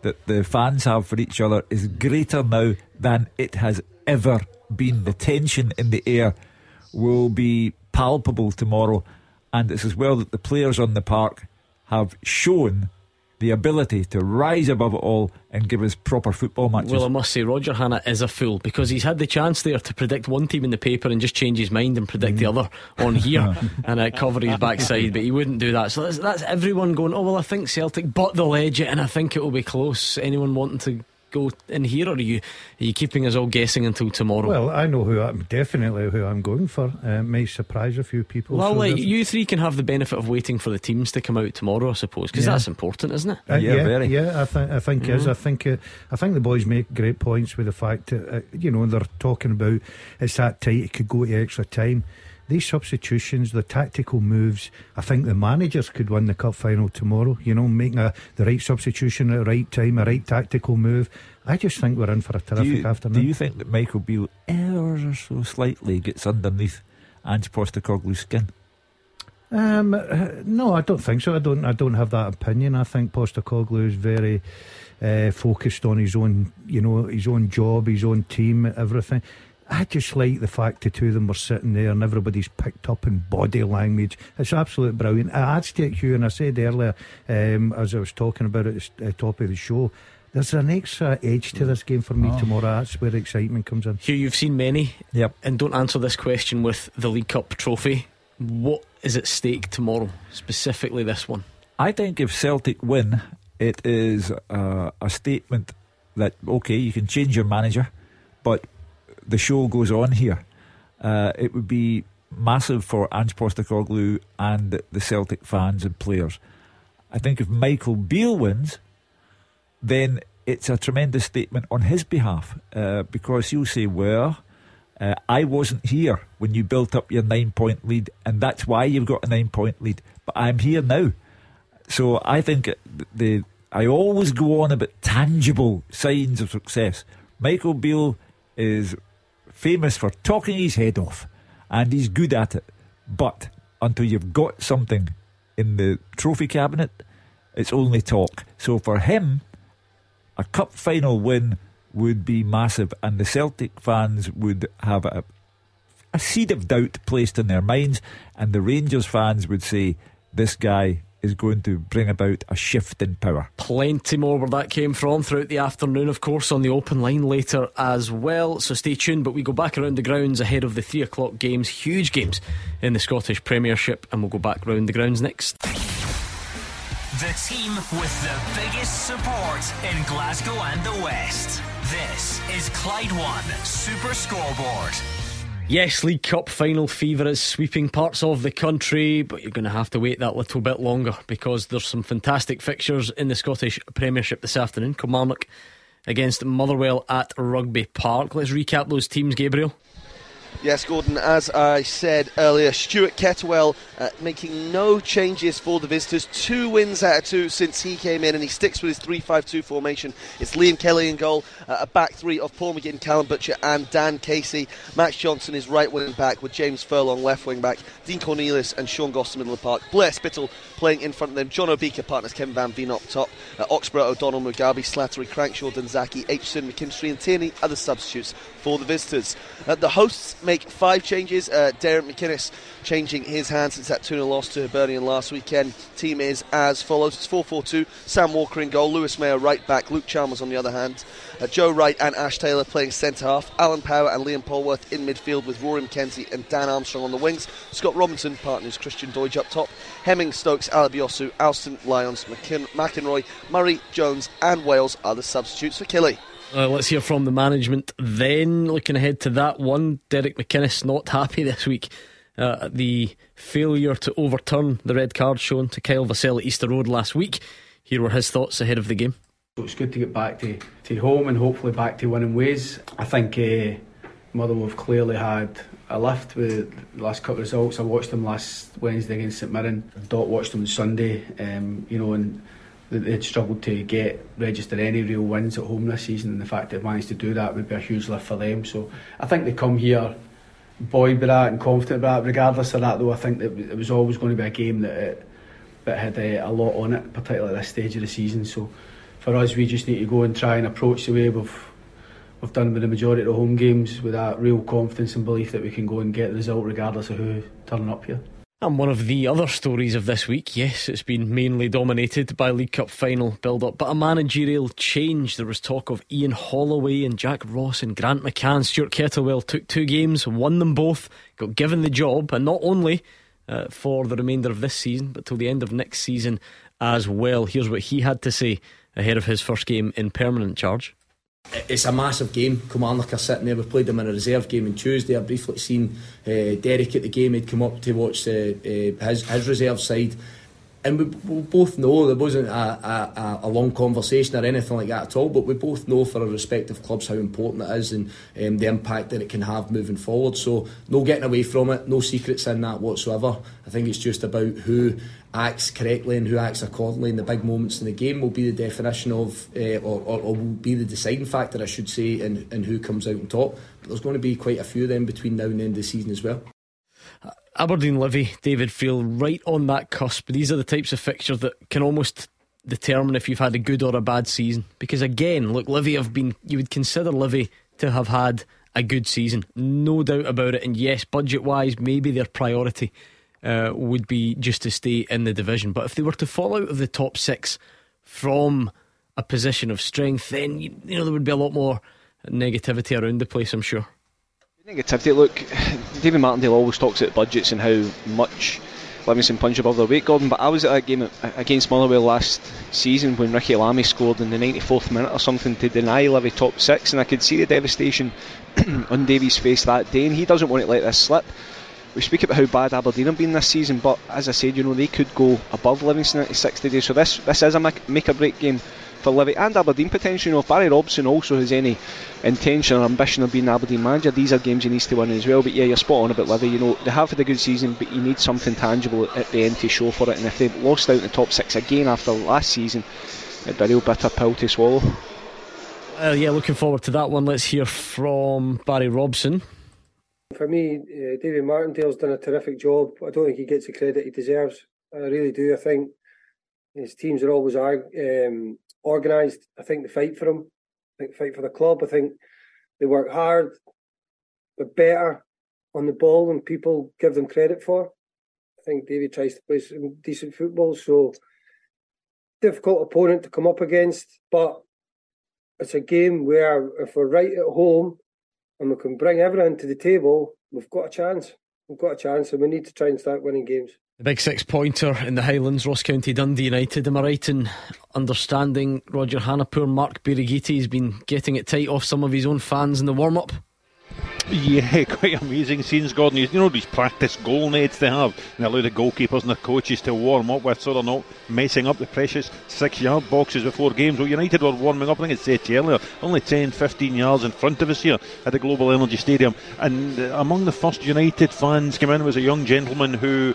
that the fans have for each other is greater now than it has ever been. The tension in the air will be palpable tomorrow, and it's as well that the players on the park have shown the ability to rise above it all and give us proper football matches. Well, I must say, Roger Hannah is a fool, because he's had the chance there to predict one team in the paper and just change his mind and predict the other on here and cover his backside, but he wouldn't do that. So that's everyone going, oh well, I think Celtic, but they'll edge it, and I think it will be close. Anyone wanting to go in here, or are you keeping us all guessing until tomorrow? Well, I know who I'm going for. It may surprise a few people. Well, so like, you three can have the benefit of waiting for the teams to come out tomorrow, I suppose, because that's important, isn't it? Very. Yeah, I think it is. I think the boys make great points with the fact that they're talking about it's that tight, it could go to extra time. These substitutions, the tactical moves, I think the managers could win the cup final tomorrow. Making the right substitution at the right time, a right tactical move. I just think we're in for a terrific afternoon. Do you think that Michael Beale ever so slightly gets underneath Ange Postecoglou's skin? No, I don't think so. I don't have that opinion. I think Postecoglou is very focused on his own, his own job, his own team, everything. I just like the fact the two of them were sitting there and everybody's picked up in body language. It's absolutely brilliant. It adds to it, Hugh, and I said earlier, as I was talking about it at the top of the show, there's an extra edge to this game for me tomorrow. That's where the excitement comes in. Hugh, you've seen many, and don't answer this question with the League Cup trophy. What is at stake tomorrow, specifically this one? I think if Celtic win, it is a statement that, okay, you can change your manager, but the show goes on here. It would be massive for Ange Postecoglou and the Celtic fans and players. I think if Michael Beale wins, then it's a tremendous statement on his behalf, because he'll say, I wasn't here when you built up your 9-point lead, and that's why you've got a 9-point lead, but I'm here now. So I think I always go on about tangible signs of success. Michael Beale is famous for talking his head off, and he's good at it, but until you've got something in the trophy cabinet, it's only talk. So for him, a cup final win would be massive, and the Celtic fans would have a seed of doubt placed in their minds, and the Rangers fans would say, this guy is going to bring about a shift in power. Plenty more where that came from throughout the afternoon, of course, on the open line later as well, so stay tuned. But we go back around the grounds ahead of the 3 o'clock games, huge games in the Scottish Premiership, and we'll go back round the grounds next. The team with the biggest support in Glasgow and the West. This is Clyde One Super Scoreboard. Yes, League Cup final fever is sweeping parts of the country, but you're going to have to wait that little bit longer because there's some fantastic fixtures in the Scottish Premiership this afternoon. Kilmarnock against Motherwell at Rugby Park. Let's recap those teams, Gabriel. Yes, Gordon, as I said earlier, Stuart Kettlewell making no changes for the visitors. 2 wins out of 2 since he came in, and he sticks with his 3-5-2 formation. It's Liam Kelly in goal, a back three of Paul McGinn, Callum Butcher and Dan Casey. Max Johnson is right wing back with James Furlong left wing back. Dean Cornelius and Sean Goss in the middle of the park. Blair Spittle playing in front of them. John Obika partners Kevin Van Veen up top. Oxborough, O'Donnell, Mugabe, Slattery, Crankshaw, Danzaki, Aitchison, McKinstry and Tierney are the substitutes for the visitors. The hosts make 5 changes. Derek McInnes changing his hand since that 2-0 loss to Hibernian last weekend. Team is as follows. It's 4-4-2. Sam Walker in goal, Lewis Mayer right back, Luke Chalmers on the other hand, Joe Wright and Ash Taylor playing centre half, Alan Power and Liam Polworth in midfield with Rory McKenzie and Dan Armstrong on the wings. Scott Robinson partners Christian Doidge up top, Hemming, Stokes, Alabiosu, Alston, Lyons, McInroy, Murray, Jones and Wales are the substitutes for Kelly. Let's hear from the management then. Looking ahead to that one, Derek McInnes not happy this week at the failure to overturn the red card shown to Kyle Vassell at Easter Road last week. Here were his thoughts ahead of the game. It's good to get back to home and hopefully back to winning ways. I think Motherwell have clearly had a lift with the last couple of results. I watched them last Wednesday against St Mirren. Dot watched them on Sunday, and they'd struggled to register any real wins at home this season, and the fact they've managed to do that would be a huge lift for them. So I think they come here buoyed by that and confident about that. Regardless of that though, I think that it was always going to be a game that had a lot on it, particularly at this stage of the season. So for us, we just need to go and try and approach the way we've done with the majority of the home games, with that real confidence and belief that we can go and get the result regardless of who turning up here. And one of the other stories of this week, yes, it's been mainly dominated by League Cup final build-up, but a managerial change. There was talk of Ian Holloway and Jack Ross and Grant McCann. Stuart Kettlewell took 2 games, won them both, got given the job, and not only for the remainder of this season, but till the end of next season as well. Here's what he had to say ahead of his first game in permanent charge. It's a massive game. Kilmarnock are sitting there. We played them in a reserve game on Tuesday. I briefly seen Derek at the game. He'd come up to watch his reserve side. And we both know there wasn't a long conversation or anything like that at all, but we both know for our respective clubs how important it is and the impact that it can have moving forward. So no getting away from it, no secrets in that whatsoever. I think it's just about who acts correctly and who acts accordingly in the big moments in the game will be the definition of, or will be the deciding factor, I should say, in who comes out on top. But there's going to be quite a few of them between now and the end of the season as well. Aberdeen Livy, David Friel, right on that cusp. These are the types of fixtures that can almost determine if you've had a good or a bad season. Because again, look, Livy have been, you would consider Livy to have had a good season, no doubt about it. And yes, budget wise, maybe their priority would be just to stay in the division. But if they were to fall out of the top six from a position of strength, then you know there would be a lot more negativity around the place, I'm sure. Negativity. Look, David Martindale always talks about budgets and how much Livingston punch above their weight, Gordon. But I was at that game against Motherwell last season when Ricky Lamy scored in the 94th minute or something to deny Livy top six, and I could see the devastation on Davy's face that day, and he doesn't want to let this slip. We speak about how bad Aberdeen have been this season, but as I said, you know, they could go above Livingston at 60 days, so this is a make or break game for Livy and Aberdeen potentially. You know, if Barry Robson also has any intention or ambition of being an Aberdeen manager, these are games he needs to win as well. But yeah, you're spot on about Livy. You know, they have had a good season, but you need something tangible at the end to show for it, and if they've lost out in the top six again after last season, it'd be a real bitter pill to swallow. Yeah, looking forward to that one. Let's hear from Barry Robson. For me, David Martindale's done a terrific job. I don't think he gets the credit he deserves. I really do. I think his teams are always organised. I think they fight for him. I think they fight for the club. I think they work hard. They're better on the ball than people give them credit for. I think David tries to play some decent football, so difficult opponent to come up against. But it's a game where if we're right at home and we can bring everyone to the table, we've got a chance. We've got a chance, and we need to try and start winning games. The big six-pointer in the Highlands, Ross County Dundee United. Am I right in understanding Roger Hannapur, Mark Birighitti has been getting it tight off some of his own fans in the warm-up? Yeah, quite amazing scenes, Gordon. You know these practice goal nets they have, and they allow the goalkeepers and the coaches to warm up with, so they're not messing up the precious 6 yard boxes before games. Well, United were warming up, I think it's said earlier, only 10-15 yards in front of us here at the Global Energy Stadium. And among the first United fans came in was a young gentleman who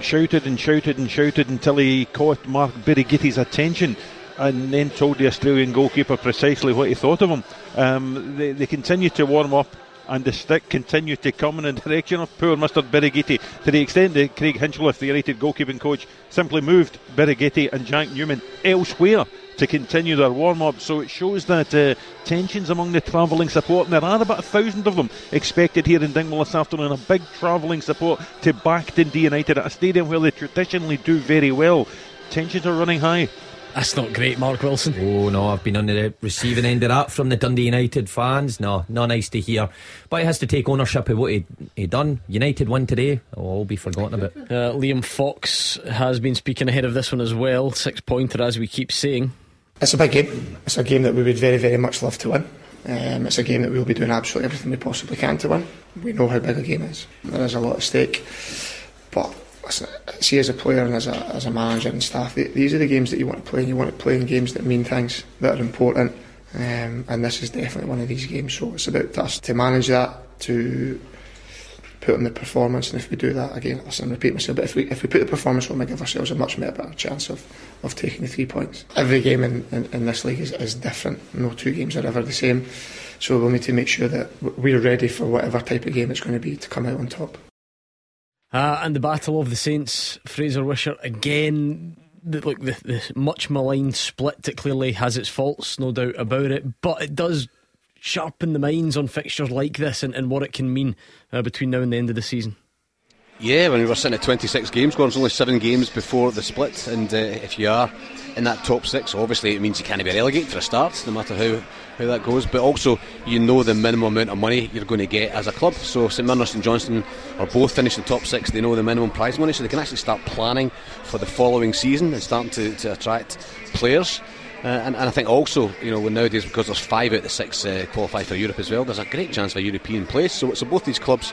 shouted and shouted and shouted until he caught Mark Birigitti's attention, and then told the Australian goalkeeper precisely what he thought of him. They continued to warm up, and the stick continued to come in the direction of poor Mr. Birighitti, to the extent that Craig Hinchcliffe, the United goalkeeping coach, simply moved Birighitti and Jack Newman elsewhere to continue their warm-up. So it shows that tensions among the travelling support, and there are about 1,000 of them expected here in Dingwall this afternoon, a big travelling support to back Dundee United at a stadium where they traditionally do very well. Tensions are running high. That's not great, Mark Wilson. Oh no, I've been on the receiving end of that from the Dundee United fans. No, not nice to hear. But he has to take ownership of what he done. United won today, it'll all be forgotten about. Liam Fox has been speaking ahead of this one as well. 6 pointer, as we keep saying. It's a big game. It's a game that we would very, very much love to win. It's a game that we'll be doing absolutely everything we possibly can to win. We know how big a game is. There is a lot at stake, but see, as a player and as a manager and staff, these are the games that you want to play, and you want to play in games that mean things, that are important, and this is definitely one of these games. So it's about us to manage that, to put in the performance, and if we do that, again, listen, repeat myself, but if we put the performance on, we give ourselves a much better chance of taking the 3 points. Every game in this league is different. No two games are ever the same, so we'll need to make sure that we're ready for whatever type of game it's going to be to come out on top. And the Battle of the Saints, Fraser Wishart again. Look, the much maligned split that clearly has its faults, no doubt about it, but it does sharpen the minds on fixtures like this and what it can mean between now and the end of the season. Yeah, when we were sitting at 26 games, Gordon, it's only 7 games before the split, and if you are in that top six, obviously it means you can't be relegated for a start, no matter how that goes, but also you know the minimum amount of money you're going to get as a club. So St Mirren and St Johnstone are both finishing top six, they know the minimum prize money, so they can actually start planning for the following season and starting to attract players. And I think also, you know, nowadays, because there's 5 out of 6 qualify for Europe as well, there's a great chance of a European place. So both these clubs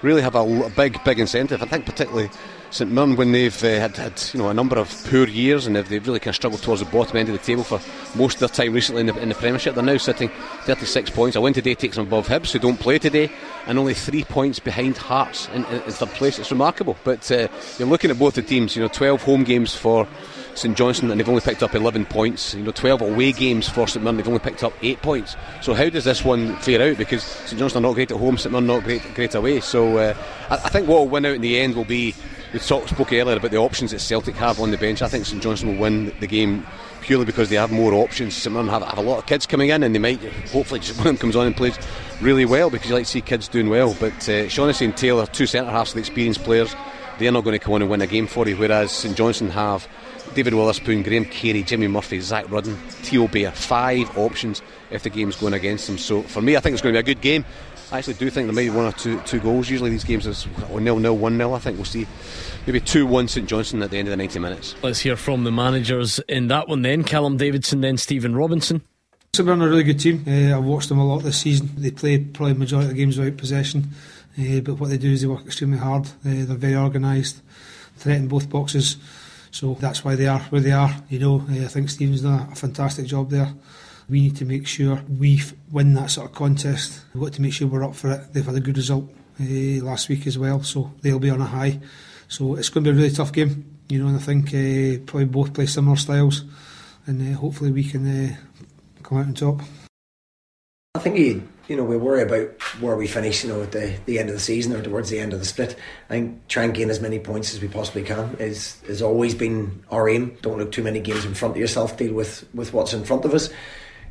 really have a big incentive. I think particularly St Mirren, when they've had you know, a number of poor years, and they've really kind of struggled towards the bottom end of the table for most of their time recently in the Premiership. They're now sitting 36 points. A win today takes them above Hibs, who don't play today, and only 3 points behind Hearts in third place. It's remarkable. But you're looking at both the teams, you know, 12 home games for St Johnstone, and they've only picked up 11 points. You know, 12 away games for St Mirren, they've only picked up 8 points. So how does this one fare out? Because St Johnstone are not great at home, St Mirren not great away. So I think what will win out in the end will be, we spoke earlier about the options that Celtic have on the bench. I think St Johnstone will win the game purely because they have more options. St Mirren have a lot of kids coming in, and they might, hopefully just one of them comes on and plays really well, because you like to see kids doing well. But Shaughnessy and Taylor, two centre-halves of the experienced players, they're not going to come on and win a game for you, whereas St Johnstone have David Witherspoon, Graham Carey, Jimmy Murphy, Zach Rudden, Theo Bear. 5 options if the game's going against them. So for me, I think it's going to be a good game. I actually do think there may be 1 or 2 goals. Usually these games are 0-0, 1-0. I think we'll see maybe 2-1 St Johnstone at the end of the 90 minutes. Let's hear from the managers in that one then. Callum Davidson, then Stephen Robinson. So we're on a really good team. I've watched them a lot this season. They play probably the majority of the games without possession. But what they do is they work extremely hard. They're very organised, threaten both boxes. So that's why they are where they are. You know, I think Stephen's done a fantastic job there. We need to make sure we win that sort of contest. We've got to make sure we're up for it. They've had a good result last week as well, so they'll be on a high. So it's going to be a really tough game, you know, and I think probably both play similar styles, and hopefully we can come out on top. I think we worry about where we finish, you know, at the end of the season or towards the end of the split. I think try and gain as many points as we possibly can has always been our aim. Don't look too many games in front of yourself, deal with what's in front of us.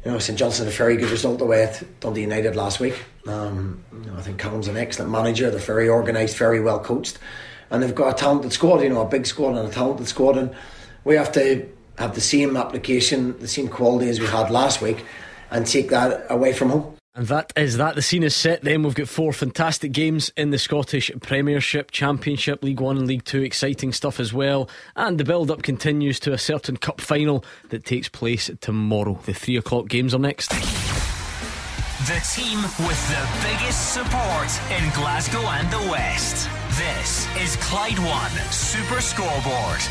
You know, St Johnstone had a very good result away at Dundee United last week. You know, I think Callum's an excellent manager. They're very organised, very well coached, and they've got a talented squad, you know, a big squad and a talented squad, and we have to have the same application, the same quality as we had last week, and take that away from home. And that is that. The scene is set then. We've got 4 fantastic games in the Scottish Premiership, Championship, League 1 and League 2. Exciting stuff as well. And the build-up continues to a certain cup final that takes place tomorrow. The 3 o'clock games are next. The team with the biggest support in Glasgow and the West. This is Clyde One Super Scoreboard.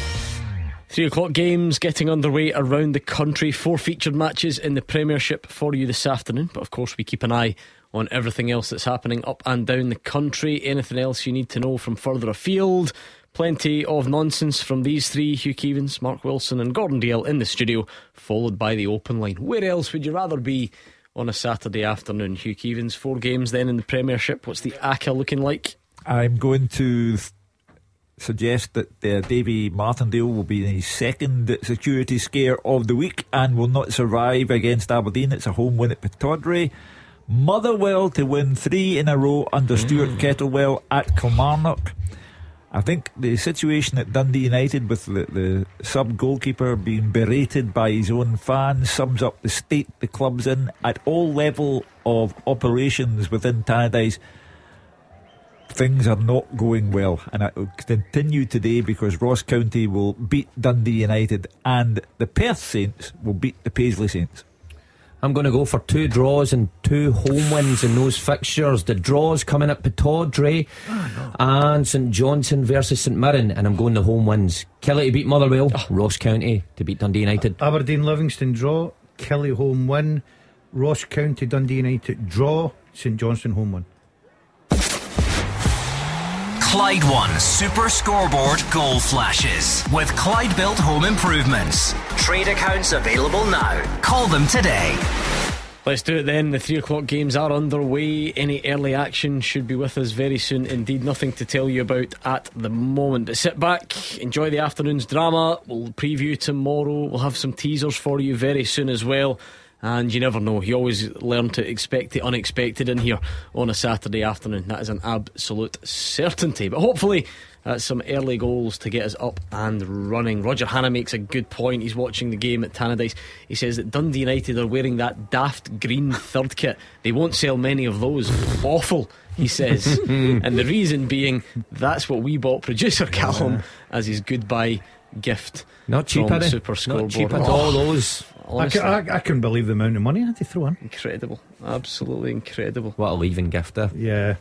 3 o'clock games getting underway around the country. 4 featured matches in the Premiership for you this afternoon, but of course we keep an eye on everything else that's happening up and down the country. Anything else you need to know from further afield? Plenty of nonsense from these 3. Hugh Keevens, Mark Wilson and Gordon Dale in the studio, followed by the open line. Where else would you rather be on a Saturday afternoon? Hugh Keevens, 4 games then in the Premiership. What's the ACCA looking like? I'm going to suggest that David Martindale will be in his 2nd security scare of the week and will not survive against Aberdeen. It's a home win at Pittodrie. Motherwell to win 3 in a row under Stuart Kettlewell at Kilmarnock. I think the situation at Dundee United with the sub-goalkeeper being berated by his own fans sums up the state the club's in at all level of operations within Tannadice. Things are not going well, and it will continue today because Ross County will beat Dundee United and the Perth Saints will beat the Paisley Saints. I'm going to go for 2 draws and 2 home wins in those fixtures. The draws coming at Pittodrie and St Johnstone versus St Mirren, and I'm going the home wins. Kelly to beat Motherwell, Ross County to beat Dundee United. Aberdeen Livingston draw, Kelly home win, Ross County Dundee United draw, St Johnstone home win. Clyde One Super Scoreboard Goal Flashes with Clyde Built Home Improvements. Trade accounts available now. Call them today. Let's do it then. The 3 o'clock games are underway. Any early action should be with us very soon indeed. Nothing to tell you about at the moment, but sit back, enjoy the afternoon's drama. We'll preview tomorrow. We'll have some teasers for you very soon as well. And you never know, you always learn to expect the unexpected in here on a Saturday afternoon. That is an absolute certainty. But hopefully that's some early goals to get us up and running. Roger Hanna makes a good point. He's watching the game at Tannadice. He says that Dundee United are wearing that daft green third kit. They won't sell many of those. Awful, he says. And the reason being, that's what we bought producer Callum as his goodbye gift. Not cheap, at Super Scoreboard. Not cheap at all. Those. Honestly, I couldn't believe the amount of money I had to throw in. Incredible, absolutely incredible. What a leaving gift there. Yeah,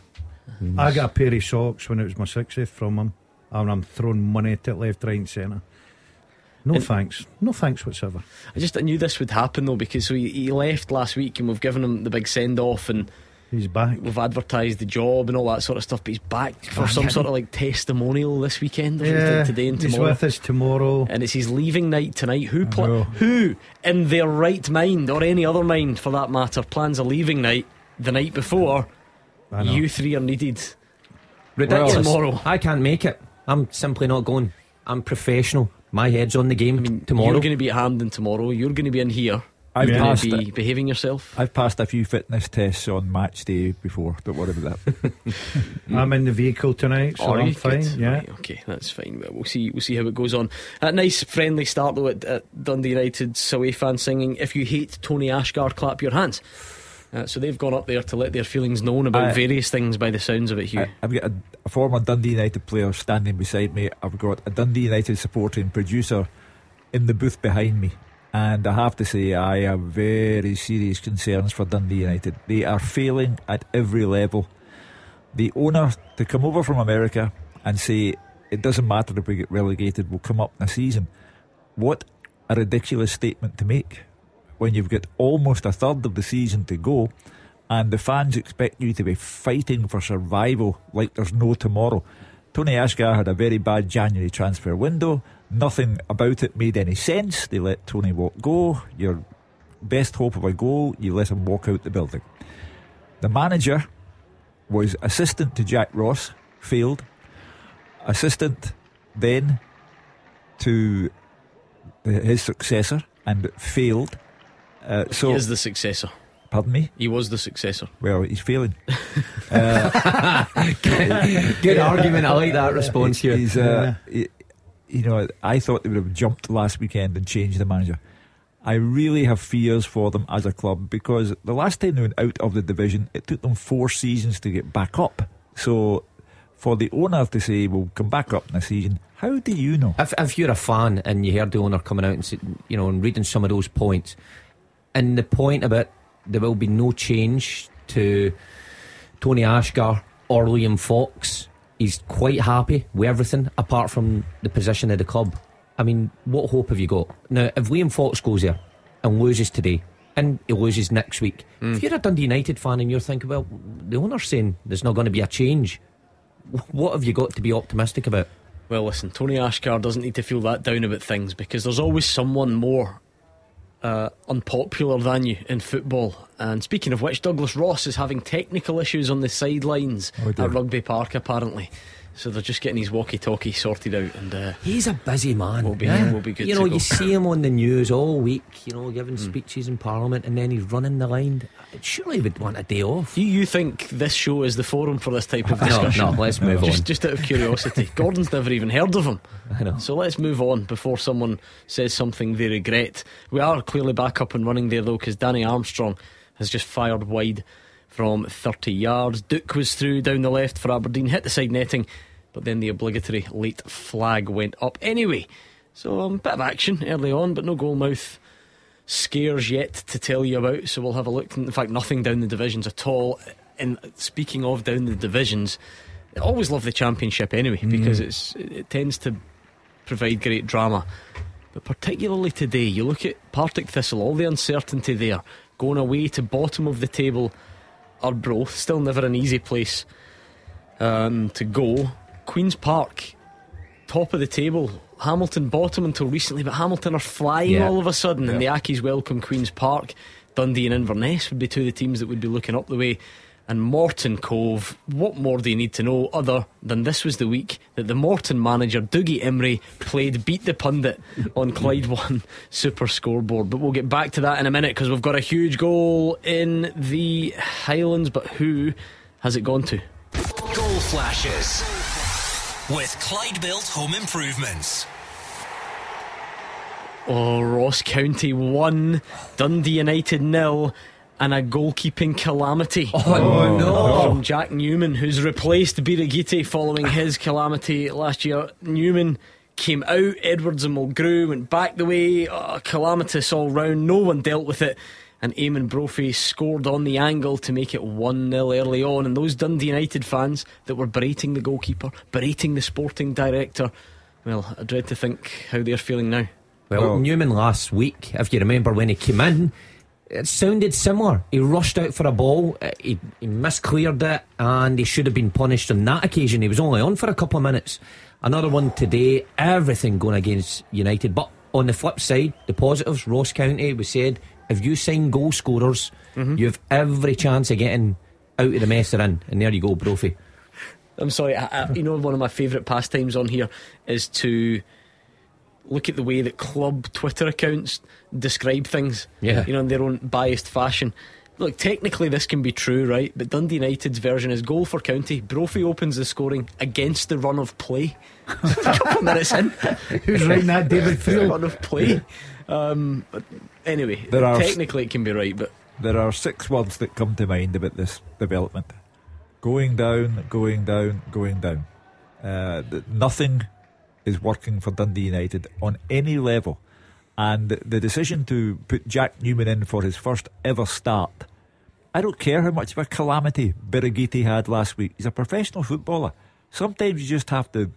I got a pair of socks when it was my 60th from him, and I'm throwing money at it left, right and centre. No thanks whatsoever. I knew this would happen though, because he left last week and we've given him the big send off and he's back. We've advertised the job and all that sort of stuff, but he's back for some sort of like testimonial this weekend. Yeah, today and tomorrow. He's with us tomorrow, and it's his leaving night tonight. Who in their right mind, or any other mind for that matter, plans a leaving night the night before? You three are needed. Ridiculous. Well, tomorrow I can't make it. I'm simply not going. I'm professional. My head's on the game. Tomorrow you're going to be at Hampden tomorrow. You're going to be in here. You're going to be behaving yourself. I've passed a few fitness tests on match day before. Don't worry about that. I'm in the vehicle tonight, so I'm fine. Yeah, right, okay, that's fine. We'll see how it goes on. A nice friendly start though at Dundee United's away fan singing, "If you hate Tony Ashgar, clap your hands." So they've gone up there to let their feelings known about various things, by the sounds of it, Hugh. I've got a former Dundee United player standing beside me. I've got a Dundee United supporter and producer in the booth behind me, and I have to say I have very serious concerns for Dundee United. They are failing at every level. The owner, to come over from America and say it doesn't matter if we get relegated, we'll come up in a season. What a ridiculous statement to make when you've got almost a third of the season to go and the fans expect you to be fighting for survival like there's no tomorrow. Tony Ashgar had a very bad January transfer window. Nothing about it made any sense. They let Tony walk go. Your best hope of a goal, you let him walk out the building. The manager was assistant to Jack Ross, failed. Assistant then to his successor and failed. He is the successor. Pardon me? He was the successor. Well, he's failing. Good argument. I like that response here. I thought they would have jumped last weekend and changed the manager. I really have fears for them as a club, because the last time they went out of the division, it took them 4 seasons to get back up. So for the owner to say we'll come back up in a season, how do you know? If you're a fan and you heard the owner coming out and and reading some of those points, and the point about there will be no change to Tony Ashgar or Liam Fox, he's quite happy with everything apart from the position of the club. I mean, what hope have you got? Now, if Liam Fox goes there and loses today and he loses next week, if you're a Dundee United fan and you're thinking, well, the owner's saying there's not going to be a change, what have you got to be optimistic about? Well, listen, Tony Ashgar doesn't need to feel that down about things, because there's always someone more unpopular than you in football. And speaking of which, Douglas Ross is having technical issues on the sidelines at Rugby Park apparently, so they're just getting his walkie-talkie sorted out. And he's a busy man. We'll be good. You see him on the news all week, giving speeches in Parliament, and then he's running the line. Surely he would want a day off. Do you think this show is the forum for this type of discussion? No, let's move on. Just out of curiosity, Gordon's never even heard of him. I know. So let's move on before someone says something they regret. We are clearly back up and running there though, because Danny Armstrong has just fired wide from 30 yards. Duke was through down the left for Aberdeen, hit the side netting, but then the obligatory late flag went up anyway. So a bit of action early on, but no goalmouth scares yet to tell you about, so we'll have a look. In fact, nothing down the divisions at all. And speaking of down the divisions, I always love the Championship anyway, because it tends to provide great drama. But particularly today, you look at Partick Thistle, all the uncertainty there, going away to bottom of the table Arbroath, still never an easy place to go. Queen's Park, top of the table, Hamilton bottom until recently, but Hamilton are flying all of a sudden, and the Accies welcome Queen's Park. Dundee and Inverness would be two of the teams that would be looking up the way, and Morton Cove. What more do you need to know other than this was the week that the Morton manager Dougie Emery played Beat the Pundit on Clyde One Super Scoreboard? But we'll get back to that in a minute, because we've got a huge goal in the Highlands, but who has it gone to? Goal flashes with Clyde Built Home Improvements. Oh, Ross County 1, Dundee United 0, and a goalkeeping calamity from Jack Newman, who's replaced Birighitti following his calamity last year. Newman came out, Edwards and Mulgrew went back the way, calamitous all round, no one dealt with it, and Eamonn Brophy scored on the angle to make it 1-0 early on. And those Dundee United fans that were berating the goalkeeper, berating the sporting director, well, I dread to think how they're feeling now. Well, Newman last week, if you remember when he came in, it sounded similar. He rushed out for a ball, he miscleared it, and he should have been punished on that occasion. He was only on for a couple of minutes. Another one today, everything going against United. But on the flip side, the positives, Ross County, we said, if you sign goal scorers, you've every chance of getting out of the mess they're in. And there you go, Brophy. I'm sorry, you know, one of my favourite pastimes on here is to look at the way that club Twitter accounts describe things, you know, in their own biased fashion. Look, technically this can be true, right? But Dundee United's version is goal for County, Brophy opens the scoring against the run of play. A couple minutes in, who's writing that, David Field? Run of play. But anyway, technically it can be right, but there are six words that come to mind about this development: going down, going down, going down. Nothing is working for Dundee United on any level. And the decision to put Jack Newman in for his first ever start, I don't care how much of a calamity Birighitti had last week. He's a professional footballer. Sometimes you just have to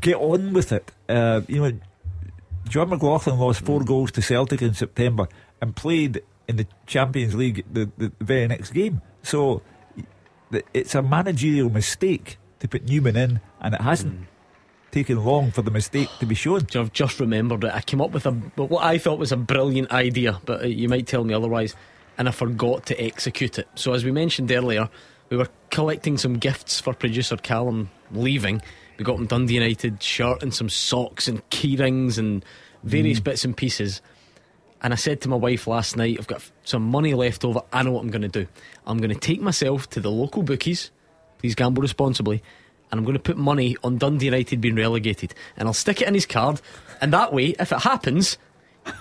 get on with it. You know, John McLaughlin lost 4 goals to Celtic in September and played in the Champions League the very next game. So it's a managerial mistake to put Newman in, and it hasn't taken long for the mistake to be shown. I've just remembered it. I came up with what I thought was a brilliant idea, but you might tell me otherwise, and I forgot to execute it. So as we mentioned earlier, we were collecting some gifts for producer Callum leaving. We got him Dundee United shirt and some socks and key rings and various bits and pieces. And I said to my wife last night, I've got some money left over. I know what I'm going to do. I'm going to take myself to the local bookies, please gamble responsibly, and I'm going to put money on Dundee United being relegated, and I'll stick it in his card, and that way, if it happens,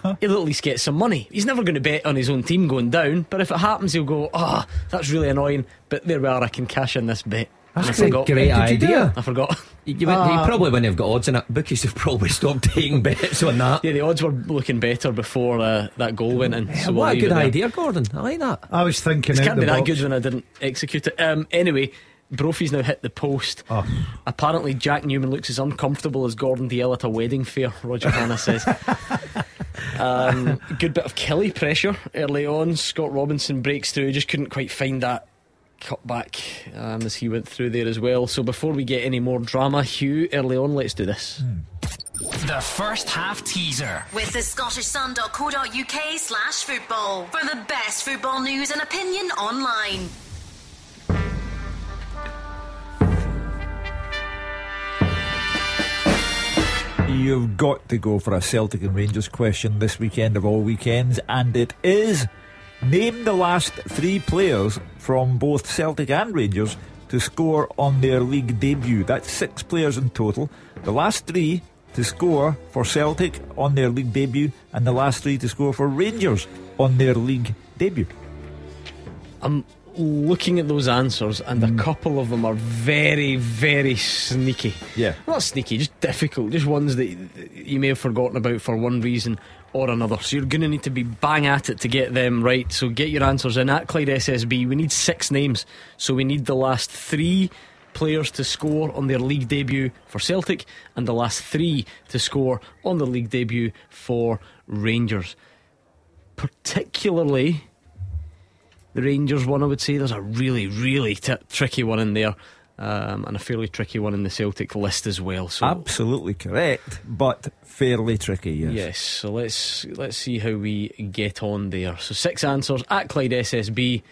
he'll at least get some money. He's never going to bet on his own team going down, but if it happens, he'll go, ah, oh, that's really annoying, but there we are, I can cash in this bet. That's a great idea. I forgot. You probably wouldn't have got odds on it. Bookies have probably stopped taking bets on that. Yeah, the odds were looking better before that goal went in. So what a good idea, Gordon. I like that. I was thinking it can't be that good when I didn't execute it. Anyway, Brophy's now hit the post. Apparently Jack Newman looks as uncomfortable as Gordon DL at a wedding fair, Roger Hanna says. Good bit of Kelly pressure early on. Scott Robinson breaks through, just couldn't quite find that cut back as he went through there as well. So before we get any more drama, Hugh, early on, let's do this. The first half teaser with the scottishsun.co.uk/football for the best football news and opinion online. You've got to go for a Celtic and Rangers question this weekend of all weekends, and it is: name the last 3 players from both Celtic and Rangers to score on their league debut. That's 6 players in total. The last 3 to score for Celtic on their league debut, and the last 3 to score for Rangers on their league debut. I'm looking at those answers, and a couple of them are very, very sneaky. Yeah, not sneaky, just difficult, just ones that you may have forgotten about for one reason or another. So you're going to need to be bang at it to get them right. So get your answers in at Clyde SSB. We need 6 names, so we need the last 3 players to score on their league debut for Celtic, and the last 3 to score on their league debut for Rangers. Particularly the Rangers one, I would say. There's a really, really tricky one in there, and a fairly tricky one in the Celtic list as well. So absolutely correct, but fairly tricky, yes. Yes, so let's see how we get on there. So 6 answers at Clyde SSB,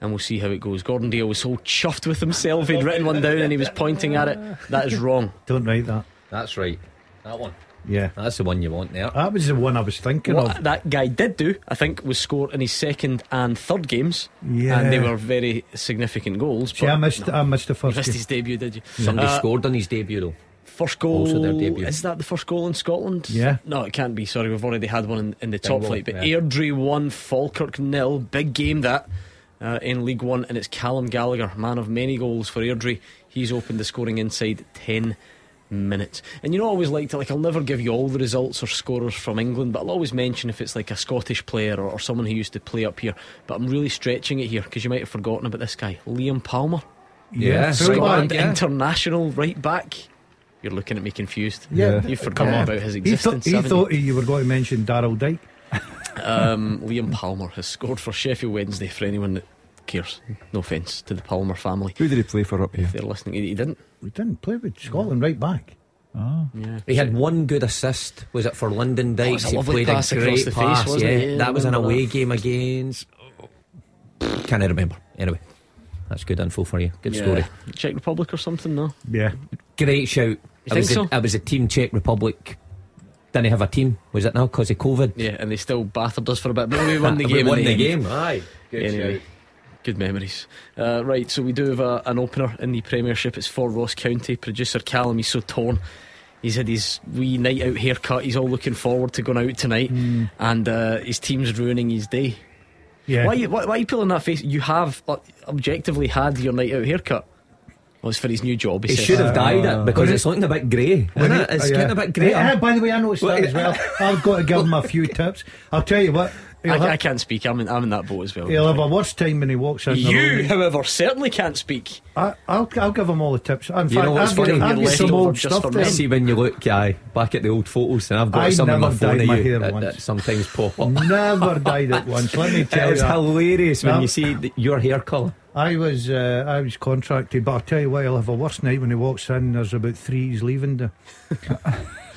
and we'll see how it goes. Gordon Dale was so chuffed with himself, he'd written one down and he was pointing at it. That is wrong. Don't write that. That's right. That one. Yeah, that's the one you want there. That was the one I was thinking of. What that guy did do, I think, was score in his second and third games. Yeah, and they were very significant goals. See, I missed the first game. You missed his debut, did you? Somebody scored on his debut though. First goal. Also their debut. Is that the first goal in Scotland? Yeah. No, it can't be. Sorry, we've already had one in the top flight. But yeah. Airdrie 1, Falkirk 0. Big game that in League 1, and it's Callum Gallagher, man of many goals for Airdrie. He's opened the scoring inside 10 minutes. And you know, I always like to, like, I'll never give you all the results or scorers from England, but I'll always mention if it's like a Scottish player or someone who used to play up here. But I'm really stretching it here because you might have forgotten about this guy, Liam Palmer. Yeah, Scotland international right back. You're looking at me confused. Yeah, you've forgotten about his existence. He thought you were going to mention Darryl Dyke. Liam Palmer has scored for Sheffield Wednesday, for anyone that cares. No offence to the Palmer family. Who did he play for up here? If they're listening, he didn't. He didn't play with Scotland right back. Oh. Yeah. He had one good assist. Was it for London Dykes? He played a great pass. Yeah, that was an away game against. Can't remember. Anyway, that's good info for you. Good story. Czech Republic or something? No. Yeah. Great shout. I was a team Czech Republic. Didn't have a team, was it now, because of COVID? Yeah, and they still battered us for a bit, but we won the game. Aye, good anyway. Good memories. Right, so we do have an opener in the Premiership. It's for Ross County. Producer Callum, he's so torn. He's had his wee night out haircut. He's all looking forward to going out tonight, and his team's ruining his day. Yeah. Why are you pulling that face? You have objectively had your night out haircut. Well, it's for his new job. He should have dyed it because it's looking a bit grey. It's getting a bit grey. By the way, I noticed that as well. I've got to give him a few tips. I'll tell you what. I can't speak. I'm in that boat as well. He'll have a worse time when he walks in. You, however, certainly can't speak. I'll give him all the tips. I've got some old stuff there. See when you look back at the old photos, and I've got some in my phone of you that sometimes pop up. Never dyed it once, let me tell you. It's hilarious when you see your hair colour. I was contracted, but I'll tell you what, he'll have a worse night when he walks in. There's about three he's leaving there.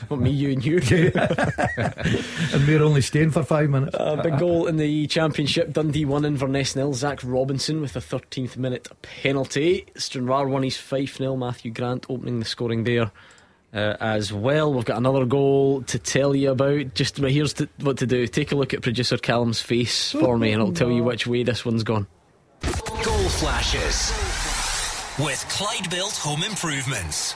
Well, me, you and you. And we're only staying for 5 minutes. Big goal in the Championship. Dundee 1, Inverness 0. Zach Robinson with a 13th minute penalty. Stranraer won his 5-0. Matthew Grant opening the scoring there as well. We've got another goal to tell you about. Just here's what to do. Take a look at producer Callum's face for me, and I'll tell you which way this one's gone. Goal flashes with Clyde Built Home Improvements.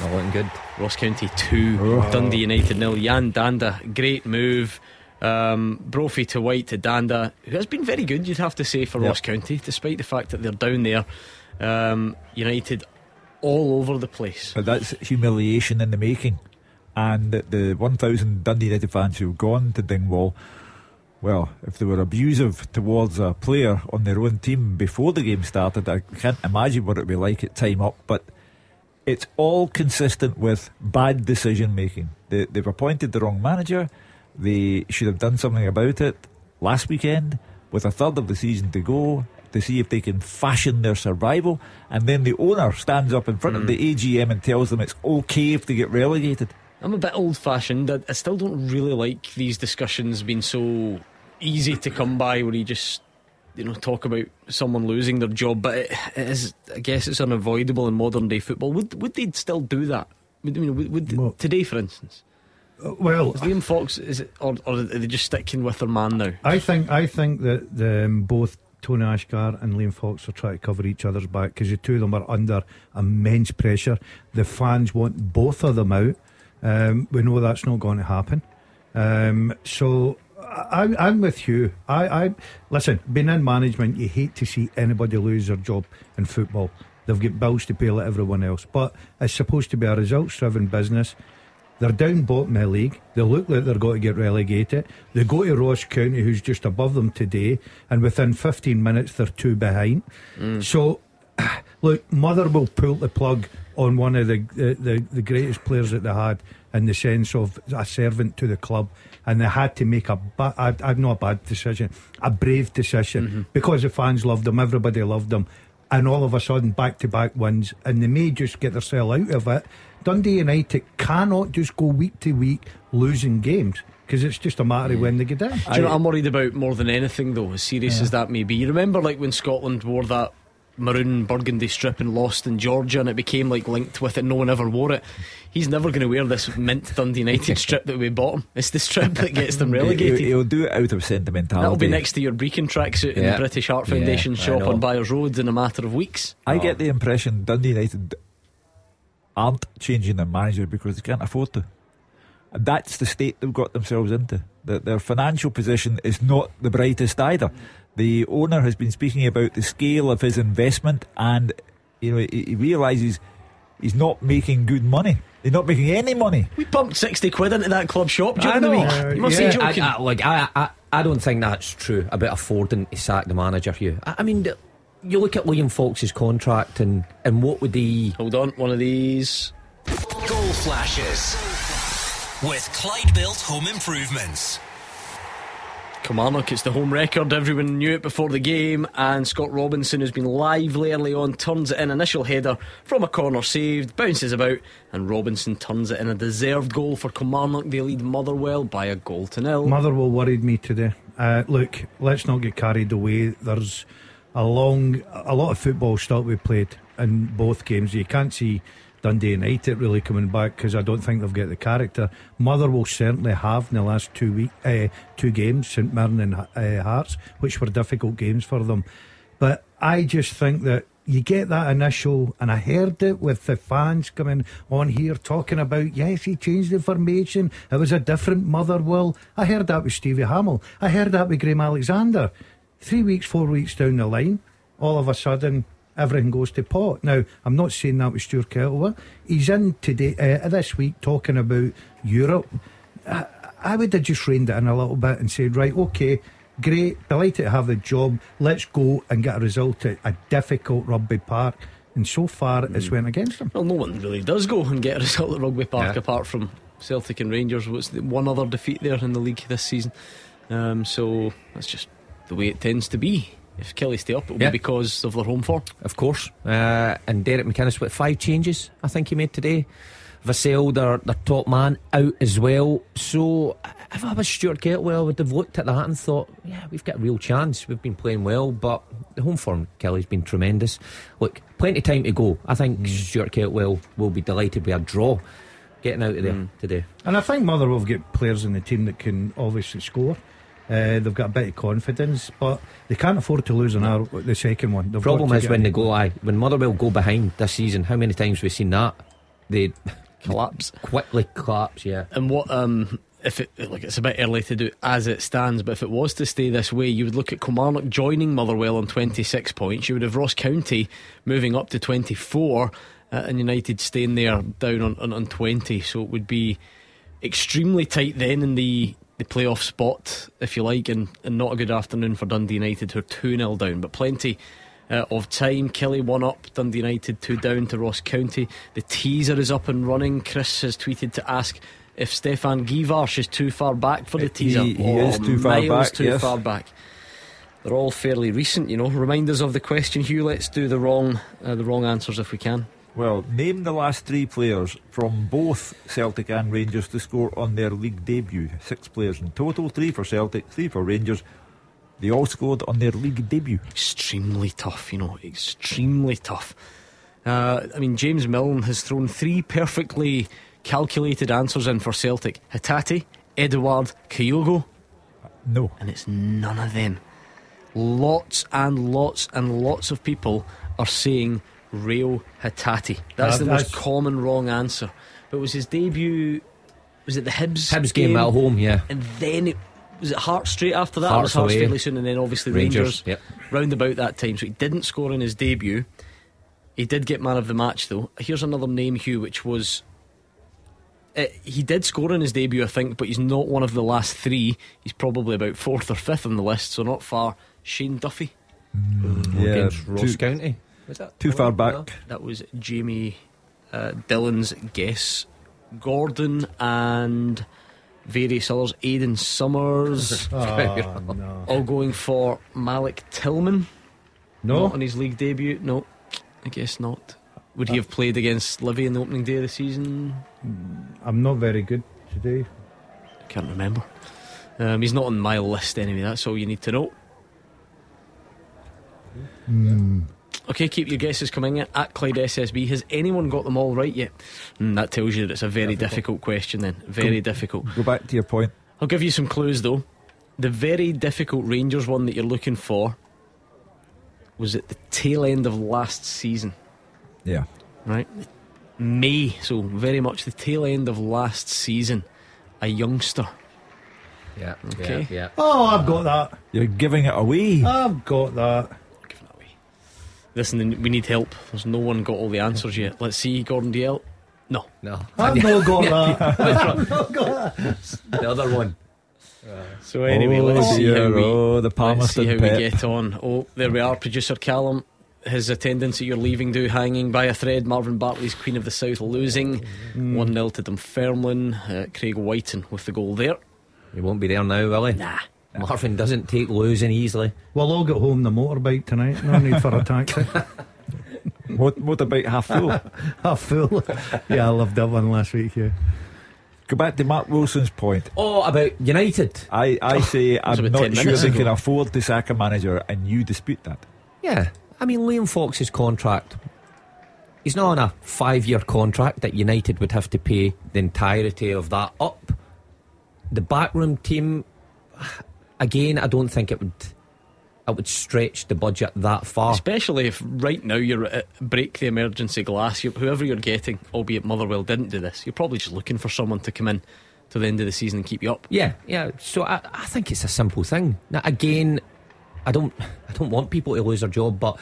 Not looking good. Ross County 2, Dundee United 0. Jan Danda, great move. Brophy to White to Danda, who has been very good, you'd have to say, for Ross County, despite the fact that they're down there. United all over the place. But that's humiliation in the making. And the 1,000 Dundee United fans who've gone to Dingwall, well, if they were abusive towards a player on their own team before the game started, I can't imagine what it would be like at time up. But it's all consistent with bad decision making. They've appointed the wrong manager. They should have done something about it last weekend with a third of the season to go to see if they can fashion their survival. And then the owner stands up in front of the AGM and tells them it's okay if they get relegated. I'm a bit old fashioned. I still don't really like these discussions being so easy to come by, where you just, you know, talk about someone losing their job. But it is, I guess it's unavoidable in modern day football. Would they still do that? Would today, for instance? Well, is Liam Fox, is it, or are they just sticking with their man now? I think that both Tony Ashgar and Liam Fox are trying to cover each other's back, because the two of them are under immense pressure. The fans want both of them out. We know that's not going to happen. So I'm with you. I listen, being in management, you hate to see anybody lose their job in football. They've got bills to pay like everyone else, but it's supposed to be a results driven business. They're down bottom of the league. They look like they're going to get relegated. They go to Ross County, who's just above them today, and within 15 minutes they're two behind. So look, Mother will pull the plug on one of the greatest players that they had, in the sense of a servant to the club, and they had to make a brave decision, because the fans loved them, everybody loved them, and all of a sudden back to back wins, and they may just get themselves out of it. Dundee United cannot just go week to week losing games, because it's just a matter of when they get in. Do you know what I'm worried about more than anything, though, as serious as that may be? You remember, like, when Scotland wore that maroon burgundy strip and lost in Georgia, and it became like linked with it. No one ever wore it. He's never going to wear this mint Dundee United strip that we bought him. It's the strip that gets them relegated. He'll do it out of sentimentality. That'll be next to your Brecon tracksuit in the British Heart Foundation shop on Byers Road in a matter of weeks. I get the impression Dundee United aren't changing their manager because they can't afford to. And that's the state they've got themselves into. Their financial position is not the brightest either. The owner has been speaking about the scale of his investment, and you know, he realises he's not making good money. They're not making any money. We pumped 60 quid into that club shop during the week. You must be joking. I don't think that's true about affording to sack the manager, Hugh. I mean, you look at Liam Fox's contract and what would he... Hold on, one of these. Goal flashes with Clyde Built Home Improvements. Kilmarnock, it's the home record, everyone knew it before the game, and Scott Robinson, who's been lively early on, turns it in. Initial header from a corner saved, bounces about, and Robinson turns it in. A deserved goal for Kilmarnock. They lead Motherwell by a goal to nil. Motherwell worried me today. Look, let's not get carried away. There's a lot of football stuff we played in both games. You can't see Dundee United really coming back because I don't think they've got the character. Motherwell certainly have in the last 2 weeks, 2 games, St Mirren and Hearts, which were difficult games for them. But I just think that you get that initial, and I heard it with the fans coming on here talking about, yes, he changed the formation, it was a different Motherwell. I heard that with Stevie Hamill. I heard that with Graeme Alexander. 3 weeks, 4 weeks down the line, all of a sudden everything goes to pot. Now, I'm not saying that with Stuart Kettlewell. He's in today, this week, talking about Europe. I would have just reined it in a little bit and said, right, okay, great, delighted to have the job. Let's go and get a result at a difficult Rugby Park. And so far, it's went against him. Well, no one really does go and get a result at Rugby Park, apart from Celtic and Rangers. What's the one other defeat there in the league this season? So that's just the way it tends to be. If Kelly stay up, it'll be because of their home form. Of course. And Derek McInnes with 5 changes, I think he made today. Vassell, their top man, out as well. So if I was Stuart Kettlewell, I would have looked at that and thought, yeah, we've got a real chance. We've been playing well, but the home form, Kelly's been tremendous. Look, plenty of time to go. I think Stuart Kettlewell will be delighted with a draw getting out of there today. And I think Motherwell have got players in the team that can obviously score. They've got a bit of confidence, but they can't afford to lose the second one. The problem is when they go when Motherwell go behind this season. How many times have we seen that? They collapse quickly. And what if it, like, it's a bit early to do as it stands, but if it was to stay this way, you would look at Kilmarnock joining Motherwell on 26 points. You would have Ross County moving up to 24, and United staying there down on 20. So it would be extremely tight then in the playoff spot, if you like, and not a good afternoon for Dundee United, who are 2-0 down, but plenty of time. Kelly 1 up, Dundee United 2 down to Ross County. The teaser is up and running. Chris has tweeted to ask if Stefan Givars is too far back for the teaser. He is too far back, far back. They're all fairly recent, you know. Reminders of the question, Hugh. Let's do the wrong answers if we can. Well, name the last 3 players from both Celtic and Rangers to score on their league debut. 6 players in total, 3 for Celtic, 3 for Rangers. They all scored on their league debut. Extremely tough, you know, extremely tough. I mean, James Milne has thrown 3 perfectly calculated answers in for Celtic. Hatate, Edouard, Kyogo. No. And it's none of them. Lots and lots and lots of people are saying Rail Hatate. That's the most common wrong answer. But it was his debut. Was it the Hibs game at home? Yeah. And then was it Hearts straight after that? Hearts away, fairly soon. And then obviously Rangers round about that time. So he didn't score in his debut. He did get man of the match though. Here's another name, Hugh, which was he did score in his debut, I think, but he's not one of the last 3. He's probably about 4th or 5th on the list, so not far. Shane Duffy. Against Ross County. Too far back. No, that was Jamie Dillon's guess. Gordon and various others. Aidan Summers. All going for Malik Tillman. No. Not on his league debut. No, I guess not. Would he have played against Livy in the opening day of the season? I'm not very good today. I can't remember. He's not on my list anyway. That's all you need to know. Okay, keep your guesses coming in at Clyde SSB. Has anyone got them all right yet? That tells you that it's a very difficult question then. Very difficult. Go back to your point. I'll give you some clues though. The very difficult Rangers one that you're looking for was at the tail end of last season. Yeah. Right? May, so very much the tail end of last season. A youngster. Yeah. Okay. Yeah. Oh, I've got that. You're giving it away. I've got that. Listen, we need help. There's no one got all the answers yet. Let's see, Gordon DL. No. I've no got that. The other one. So anyway, let's see how we get on. Oh, there we are. Producer Callum, his attendance at your leaving do hanging by a thread. Marvin Bartley's Queen of the South losing 1-0 to Dunfermline. Craig Whiten with the goal there. He won't be there now, will he? Nah, Marvin doesn't take losing easily. We'll all get home the motorbike tonight. No need for a taxi. What about half full? Half full. Yeah, I loved that one last week. Yeah. Go back to Mark Wilson's point. Oh, about United. I say I'm not sure they can afford to sack a manager, and you dispute that. Yeah, I mean, Liam Fox's contract, he's not on a 5-year contract that United would have to pay the entirety of that up. The backroom team, again, I don't think it would stretch the budget that far. Especially if right now you're at break the emergency glass, whoever you're getting, albeit Motherwell didn't do this, you're probably just looking for someone to come in to the end of the season and keep you up. Yeah. So I think it's a simple thing. Now, again, I don't want people to lose their job, but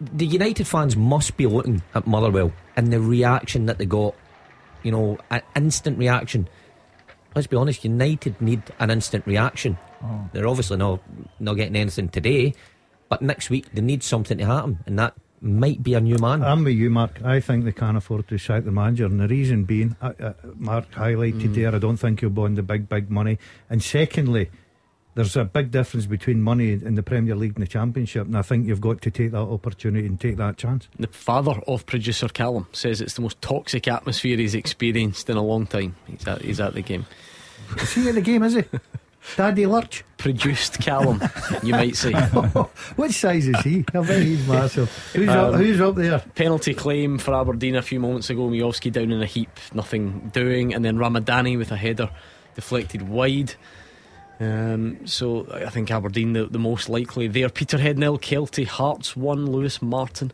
the United fans must be looking at Motherwell and the reaction that they got. You know, an instant reaction. Let's be honest, United need an instant reaction. Oh. They're obviously not getting anything today, but next week they need something to happen, and that might be a new man. I'm with you, Mark. I think they can't afford to sack the manager, and the reason being, Mark highlighted there, I don't think he'll bond the big money. And secondly, there's a big difference between money in the Premier League and the Championship, and I think you've got to take that opportunity and take that chance. The father of producer Callum says it's the most toxic atmosphere he's experienced in a long time. He's at the game. Is he in the game, is he? Daddy Lurch produced Callum, you might say. What size is he? I bet he's massive. Who's up there? Penalty claim for Aberdeen a few moments ago. Miowski down in a heap, nothing doing, and then Ramadani with a header deflected wide. So I think Aberdeen the most likely there. Peterhead 0, Kelty Hearts 1. Lewis Martin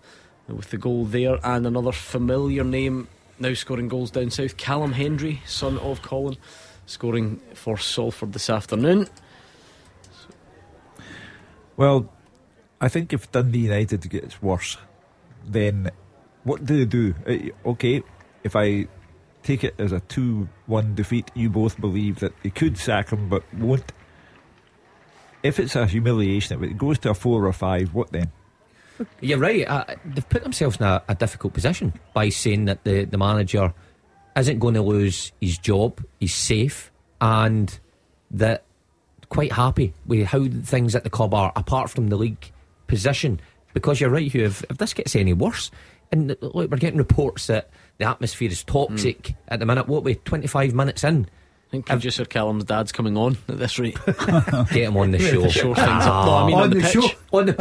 with the goal there, and another familiar name now scoring goals down south, Callum Hendry, son of Colin, scoring for Salford this afternoon. Well, I think if Dundee United gets worse, then what do they do? Okay, if I take it as a 2-1 defeat, you both believe that they could sack him but won't. If it's a humiliation, if it goes to a 4 or 5, what then? You're right. They've put themselves in a difficult position by saying that the manager isn't going to lose his job, he's safe, and that quite happy with how things at the club are, apart from the league position. Because you're right, Hugh, if this gets any worse, and look, we're getting reports that the atmosphere is toxic at the minute. What, we 25 minutes in? I think producer Callum's dad's coming on at this rate. Get him on the show. Shore things up. No, I mean on the pitch. Show. On the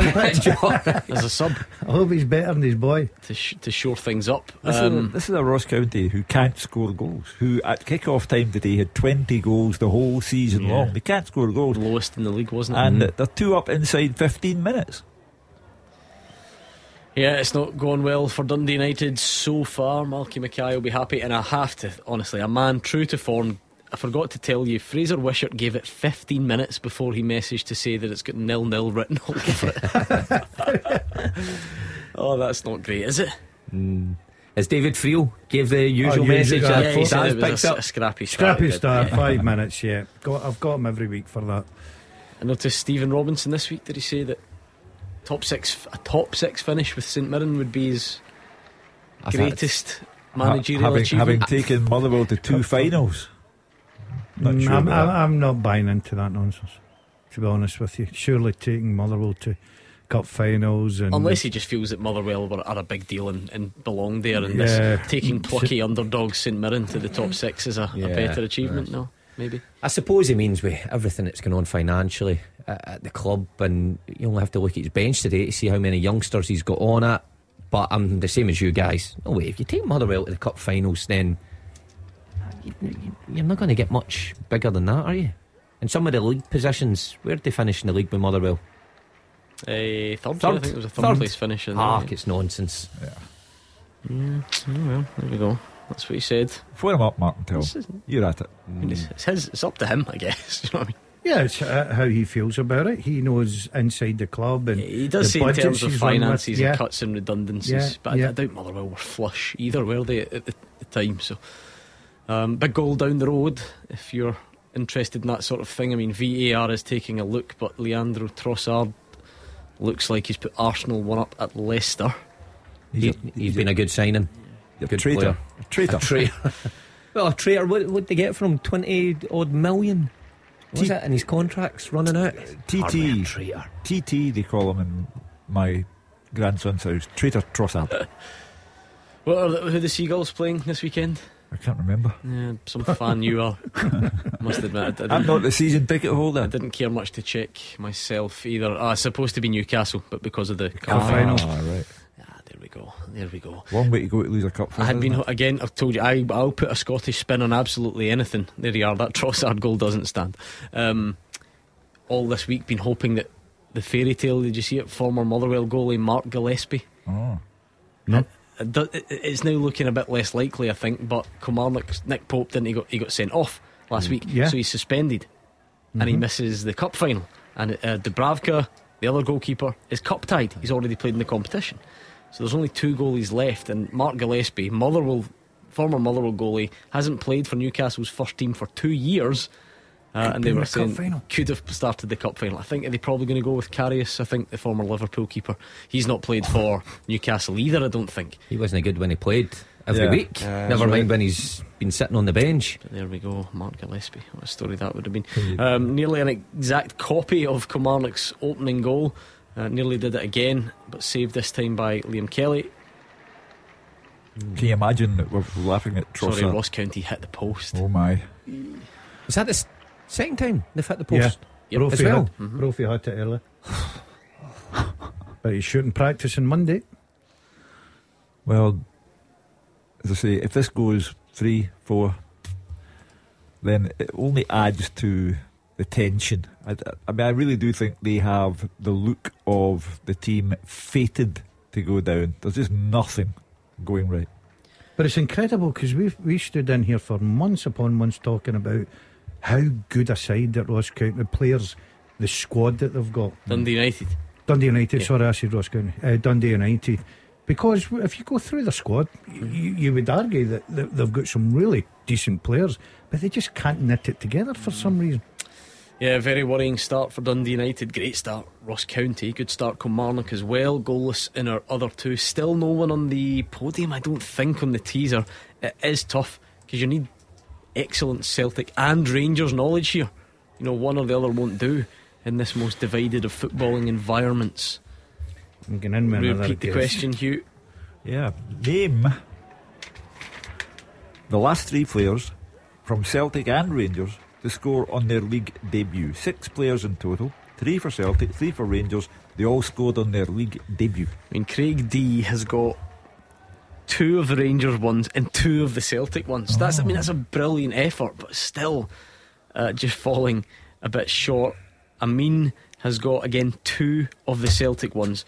pitch. As a sub. I hope he's better than his boy. To shore things up. This is a Ross County who can't score goals, who at kick-off time today had 20 goals the whole season long. They can't score goals. Lowest in the league, wasn't it? And they're 2 up inside 15 minutes. Yeah, it's not going well for Dundee United so far. Malky McKay will be happy. And I have to, honestly, a man true to form. I forgot to tell you, Fraser Wishart gave it 15 minutes before he messaged to say that it's got 0-0 written all over it. Oh, that's not great, is it? As David Friel gave the usual message, he said it was a scrappy start. Scrappy start, 5 minutes, yeah. I've got him every week for that. I noticed Stephen Robinson this week, did he say that a top six finish with St Mirren would be his greatest managerial achievement. Having taken Motherwell to 2 finals. Not sure I'm not buying into that nonsense, to be honest with you. Surely taking Motherwell to cup finals, and unless he just feels that Motherwell are a big deal and belong there, and this taking plucky underdogs St Mirren to the top 6 is a better achievement. No, maybe. I suppose he means with everything that's going on financially at the club, and you only have to look at his bench today to see how many youngsters he's got on at. But I'm the same as you guys. No way, if you take Motherwell to the cup finals, then you're not going to get much bigger than that, are you? And some of the league positions, where did they finish in the league with Motherwell? Third. I think it was a third place finish in it's nonsense. Well, there we go. That's what he said. Phone him up, Martindale. You're at it. It's up to him, I guess. You know what I mean? Yeah, it's how he feels about it. He knows inside the club, and he does say in terms of finances and cuts and redundancies. But I doubt Motherwell were flush either, were they? At the time. So big goal down the road if you're interested in that sort of thing. I mean, VAR is taking a look, but Leandro Trossard looks like he's put Arsenal one up at Leicester. He's been a good signing. A good traitor. A traitor. Well, a traitor. What did they get from him? 20 odd million was it? And his contract's running out. TT they call him in my grandson's house. Traitor Trossard. Who are the Seagulls playing this weekend? I can't remember. Yeah, some fan you are. Must admit, I'm not the season ticket holder. I didn't care much to check myself either. It's supposed to be Newcastle, but because of the cup final. Right. There we go. Long way to go to lose a cup final. I've told you, I'll put a Scottish spin on absolutely anything. There you are. That Trossard goal doesn't stand. All this week been hoping that the fairy tale. Did you see it? Former Motherwell goalie Mark Gillespie. Oh, no. It's now looking a bit less likely, I think. But Kilmarnock's Nick Pope he got sent off last week, so he's suspended, and he misses the cup final. And Dubravka, the other goalkeeper, is cup tied. He's already played in the competition, so there's only two goalies left. And Mark Gillespie, former Motherwell goalie, hasn't played for Newcastle's first team for 2 years, and they were saying could have started the cup final. I think they're probably going to go with Karius. I think the former Liverpool keeper, he's not played for Newcastle either. I don't think he wasn't good when he played every week. Never mind when he's been sitting on the bench. But there we go, Mark Gillespie. What a story that would have been. Nearly an exact copy of Kilmarnock's opening goal. Nearly did it again, but saved this time by Liam Kelly. Can you imagine that we're laughing at Trossard? Sorry, Ross County hit the post. Oh my! Was that the second time they've hit the post? Yeah, Brophy as well. Brophy had it earlier, but he's shooting practice on Monday. Well, as I say, if this goes 3-4, then it only adds to the tension. I mean, I really do think they have the look of the team fated to go down. There's just nothing going right. But it's incredible because we stood in here for months upon months talking about how good a side that Ross County, the players, the squad that they've got. Dundee United. Sorry, I said Ross County. Dundee United. Because if you go through the squad, you would argue that they've got some really decent players, but they just can't knit it together for some reason. Yeah, very worrying start for Dundee United. Great start, Ross County. Good start, Kilmarnock as well. Goalless in our other two. Still no one on the podium, I don't think, on the teaser. It is tough because you need excellent Celtic and Rangers knowledge here. You know, one or the other won't do in this most divided of footballing environments. I'm going in with another repeat the question, Hugh. Yeah, name the last three players from Celtic and Rangers to score on their league debut. 6 players in total, 3 for Celtic, 3 for Rangers. They all scored on their league debut. I mean, Craig D has got 2 of the Rangers ones and 2 of the Celtic ones. That's a brilliant effort, but still just falling a bit short. Amin has got again 2 of the Celtic ones.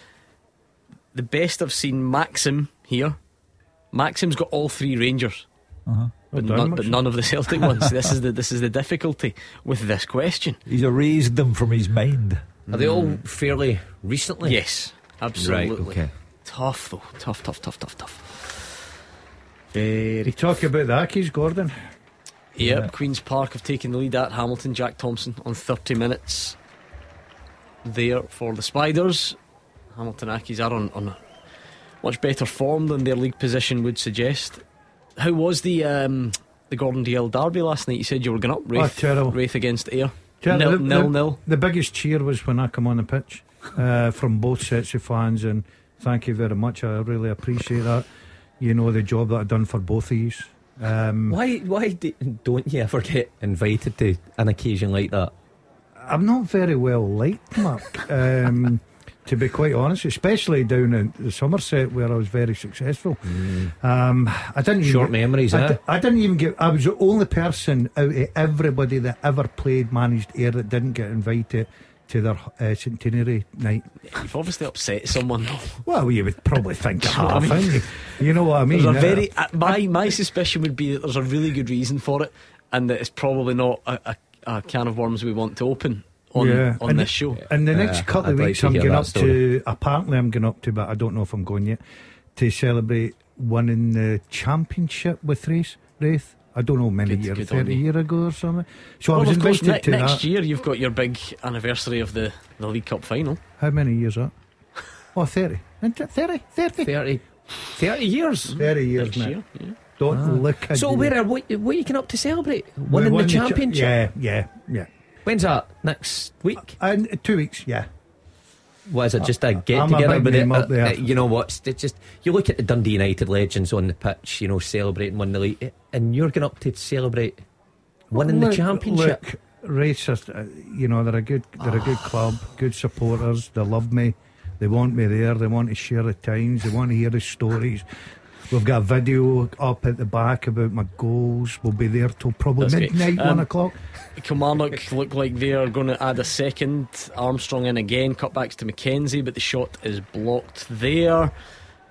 The best I've seen, Maxim here. Maxim's got all 3 Rangers. But none of the Celtic ones. This is the difficulty with this question. He's erased them from his mind. Are they all fairly recently? Yes, absolutely. Right, okay. Tough though. Tough. Very tough. Talk about the Accies, Gordon. Yep. Queen's Park have taken the lead at Hamilton. Jack Thompson on 30 minutes there for the Spiders. Hamilton Accies are on much better form than their league position would suggest. How was the Gordon DL derby last night? You said you were going up, Wraith. Oh, Wraith against Ayr. Nil. The biggest cheer was when I come on the pitch from both sets of fans, and thank you very much. I really appreciate that. You know the job that I've done for both of you. Why don't you ever get invited to an occasion like that? I'm not very well liked, Mark. To be quite honest, especially down in the Somerset where I was very successful. I didn't short even, memories. I didn't even get. I was the only person out of everybody that ever played managed Ayr that didn't get invited to their centenary night. You've obviously upset someone. Well, you would probably think half. I mean, you know what I mean. My suspicion would be that there's a really good reason for it, and that it's probably not a can of worms we want to open on this show. In the next couple of weeks I'm going up to, apparently I'm going up to, but I don't know if I'm going yet, to celebrate winning the championship with Wraith. I don't know, many years, 30 years ago or something. So well, I was invited to that. Next year you've got your big anniversary of the League Cup final. How many years are that? Oh, 30. 30 years. 30 years, mate. Year, yeah. Don't look at. So what are you going up to celebrate? Winning the championship? Yeah. When's that? Next week? 2 weeks, yeah. What is it, just a get together? But you know what, it's just, you look at the Dundee United legends on the pitch, you know, celebrating winning the league, and you're going up to celebrate winning the championship. Look, Wraiths are, you know, they're a good club, good supporters, they love me, they want me there, they want to share the times, they want to hear the stories. We've got a video up at the back about my goals. We'll be there till probably midnight, 1 o'clock. Kilmarnock look like they are going to add a second. Armstrong in again, cutbacks to McKenzie, but the shot is blocked there.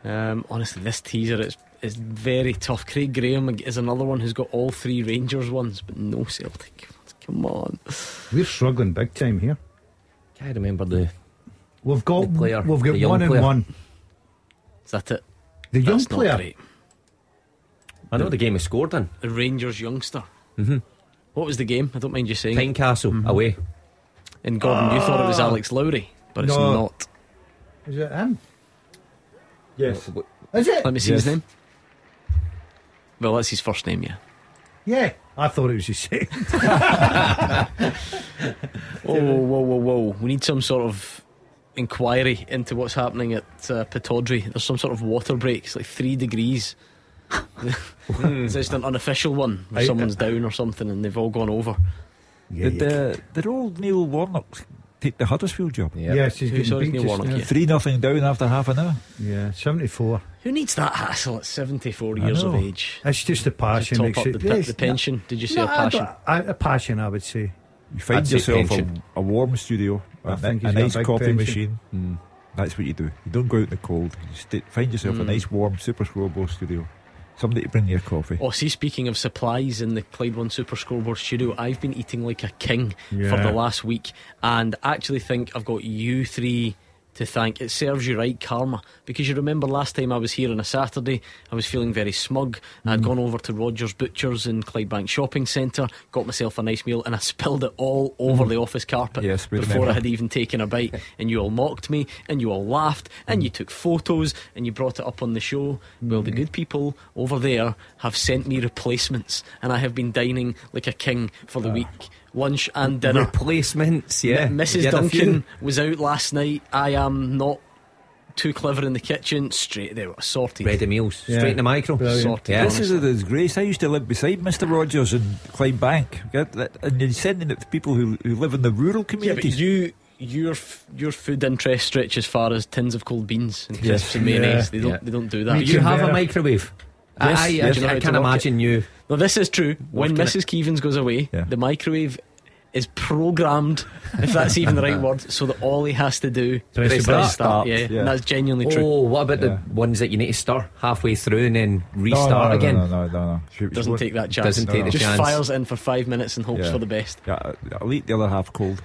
Honestly, this teaser is very tough. Craig Graham is another one who's got all three Rangers ones, but no Celtic ones. Come on, we're struggling big time here. Can't remember the. We've got one and one. Is that it? The young That's player. Not great. I know the game is scored in. The Rangers youngster. Mm-hmm. What was the game? I don't mind you saying. Tynecastle away. And Gordon, you thought it was Alex Lowry, but it's not. Is it him? Yes. Is it? Let me see his name. Well, that's his first name, yeah. Yeah, I thought it was his second. Whoa. We need some sort of inquiry into what's happening at Pittodrie. There's some sort of water break. It's like 3 degrees. It's just an unofficial one where someone's down or something and they've all gone over. Did old Neil Warnock take the Huddersfield job? Yep. Yes, he's getting Neil Warnock, 3-0 down after half an hour. Yeah, 74. Who needs that hassle at 74 years of age? It's just the passion. Top up the pension. Did you say a passion? A passion, I would say. You find yourself a warm studio, a nice coffee machine. That's what you do. You don't go out in the cold. You find yourself a nice warm Super Scoreboard studio, somebody to bring your coffee. Oh, see, speaking of supplies in the Clyde One Super Scoreboard studio, I've been eating like a king for the last week, and actually think I've got you three to thank. It serves you right, karma, because you remember last time I was here on a Saturday, I was feeling very smug. I'd gone over to Rogers Butchers in Clydebank Shopping Centre, got myself a nice meal, and I spilled it all over the office carpet before I had even taken a bite. And you all mocked me, and you all laughed, and you took photos, and you brought it up on the show. Well, the good people over there have sent me replacements, and I have been dining like a king for the week. Lunch and dinner. Replacements, yeah. Mrs. Duncan was out last night. I am not too clever in the kitchen. Straight there, sorted. Ready meals, straight in the micro. Brilliant. Sorted. Yeah. This is a disgrace. I used to live beside Mr. Rogers in Clydebank, and you're sending it to people who live in the rural communities. Yeah, but your food interest stretch as far as tins of cold beans and crisps and mayonnaise. They don't do that. You have a microwave. Yes, I can't imagine you. No, this is true. When Mrs. Keevens goes away, the microwave is programmed, if that's even the right word, so that all he has to do is start. Yeah. And that's genuinely true. Oh, what about the ones that you need to stir halfway through and then restart again? No. Doesn't take that chance. Just fires in for 5 minutes and hopes for the best. Yeah, I'll eat the other half cold.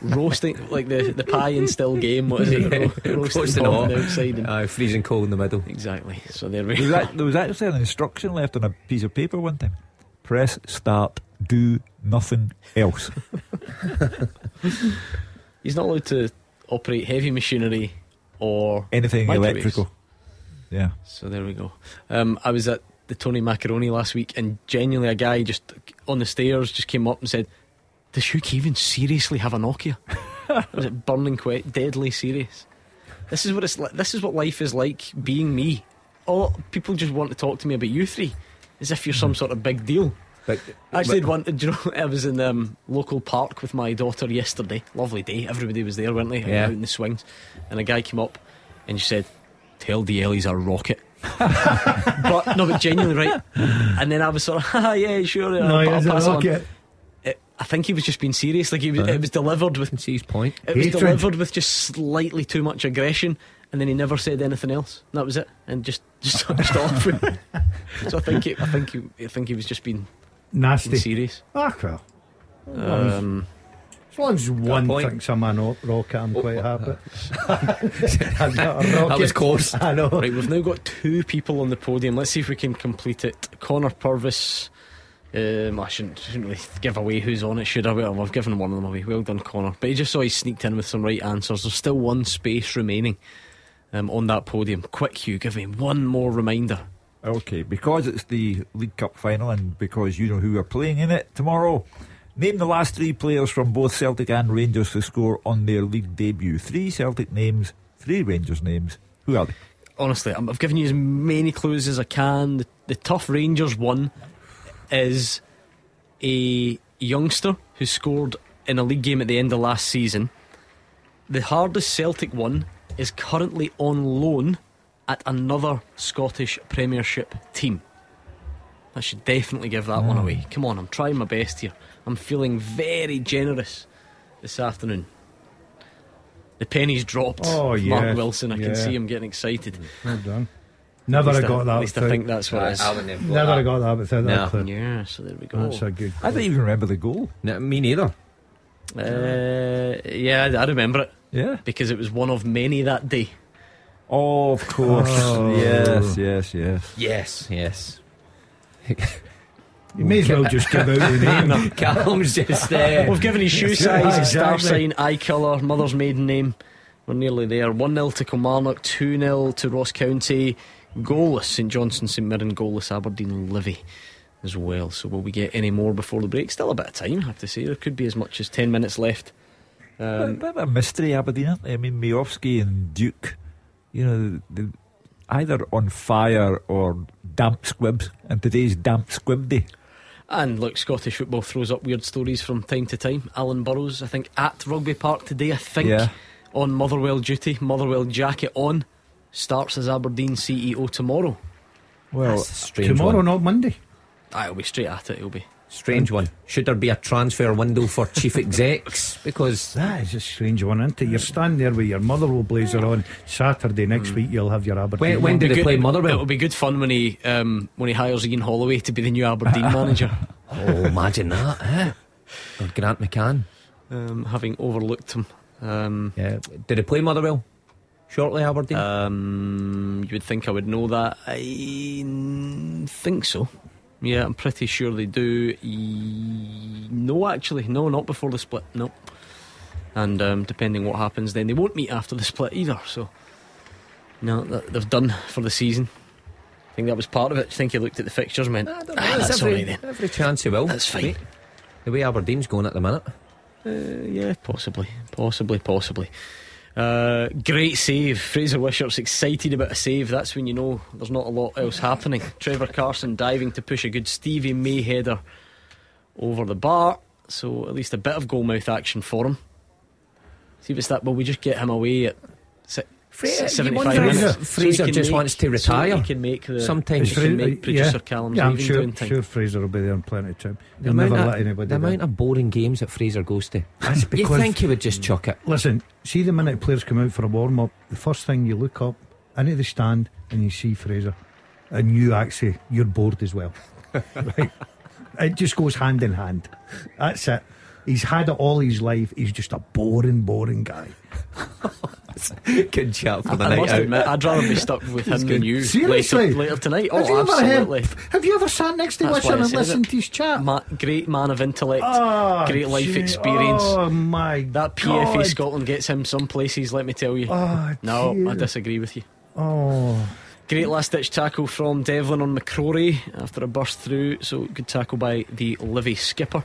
Roasting, like the pie and still game. What is it? Roasting on the outside and freezing cold in the middle. Exactly. So there we go. There was actually an instruction left on a piece of paper one time. Press start, do nothing else. He's not allowed to operate heavy machinery or anything microwaves. Electrical. Yeah. So there we go. I was at the Tony Macaroni last week, and genuinely a guy just on the stairs just came up and said, "Does Hugh Keevan seriously have a Nokia?" Was it burning quick, deadly serious? This is what it's like. This is what life is like. Being me, people just want to talk to me about you three. As if you're some sort of big deal. Actually, I was in the local park with my daughter yesterday. Lovely day. Everybody was there, weren't they? Yeah. Out in the swings. And a guy came up and she said, "Tell DL he's a rocket." But no, but genuinely, right? And then I was sort of, yeah, sure. No, he's a rocket. I think he was just being serious. Like it was delivered with his point. It was delivered with just slightly too much aggression. And then he never said anything else. And that was it. And just off. So I think he was just being nasty, being serious. Ah, well. As long as one thinks I'm a rocket, I'm quite happy. I'm not a rocket. That was close. I know. Right, we've now got two people on the podium. Let's see if we can complete it. Connor Purvis. I shouldn't really give away who's on it, should I? Well, I've given one of them away. Well done, Connor. But he just saw he sneaked in with some right answers. There's still one space remaining on that podium. Quick, Hugh, give me one more reminder. Okay, because it's the League Cup final and because you know who are playing in it tomorrow, name the last three players from both Celtic and Rangers to score on their league debut. Three Celtic names, three Rangers names. Who are they? Honestly, I've given you as many clues as I can. The tough Rangers one is a youngster who scored in a league game at the end of last season. The hardest Celtic one is currently on loan at another Scottish Premiership team. I should definitely give that one away. Come on, I'm trying my best here. I'm feeling very generous this afternoon. The penny's dropped. Oh yeah, Mark Wilson, I can see him getting excited. Well done. Never have got that. At least I think that's what it is. Never have got that without that clip. Yeah, so there we go. That's a good goal. I don't even remember the goal. No, me neither. Yeah, I remember it. Yeah, because it was one of many that day. Oh, of course. Yes. You may as well just give out the name. No, Callum's just there. We've given his shoe size, star sign, eye colour, mother's maiden name. We're nearly there. 1-0 to Kilmarnock, 2-0 to Ross County. Goalless St Johnstone, St Mirren, goalless Aberdeen, Livy as well. So will we get any more before the break? Still a bit of time, I have to say. There could be as much as 10 minutes left. A bit of a mystery, Aberdeen, aren't they? I mean, Miofsky and Duke, you know, either on fire or damp squibs, and today's damp squib day. And look, Scottish football throws up weird stories from time to time. Alan Burrows, I think, at Rugby Park today, on Motherwell duty, Motherwell jacket on, starts as Aberdeen CEO tomorrow. Well, tomorrow, not Monday. It'll be straight at it. It'll be strange one. Should there be a transfer window for chief execs? Because that is a strange one, isn't it? You're standing there with your Motherwell blazer on. Saturday next week you'll have your Aberdeen. When do they play Motherwell? It'll be good fun when he hires Ian Holloway to be the new Aberdeen manager. Oh, imagine that, eh? Or Grant McCann, having overlooked him. Did he play Motherwell shortly, Aberdeen? You would think I would know that. I think so. Yeah, I'm pretty sure they do. No, actually, no, not before the split. No, and depending what happens, then they won't meet after the split either. So, no, they're done for the season. I think that was part of it. I think he looked at the fixtures and went, that's alright then. Every chance he will. That's fine. The way Aberdeen's going at the minute. Yeah, possibly. Great save. Fraser Wishart's excited about a save. That's when you know there's not a lot else happening. Trevor Carson diving to push a good Stevie May header over the bar. So at least a bit of goalmouth action for him. See if it's that. Will we just get him away at 75 minutes? Fraser just wants to retire. He can make the. Sometimes he can make producer Callum's leaving doing time. I'm sure Fraser will be there in plenty of time. He'll never let anybody. The amount of boring games that Fraser goes to. You'd think he would just chuck it. Listen, see the minute players come out for a warm up, the first thing you look up into the stand and you see Fraser, and you actually you're bored as well. Right? It just goes hand in hand. That's it. He's had it all his life. He's just a boring guy. Good chat for the night must out. Admit, I'd rather be stuck with him than you. Seriously? Later tonight. Oh, absolutely. Have you ever sat next to Wisham and listened to his chat? Great man of intellect, great life experience. Oh my God. That PFA Scotland gets him some places, let me tell you. I disagree with you. Great last ditch tackle from Devlin on McCrory after a burst through. So good tackle by the Livy skipper.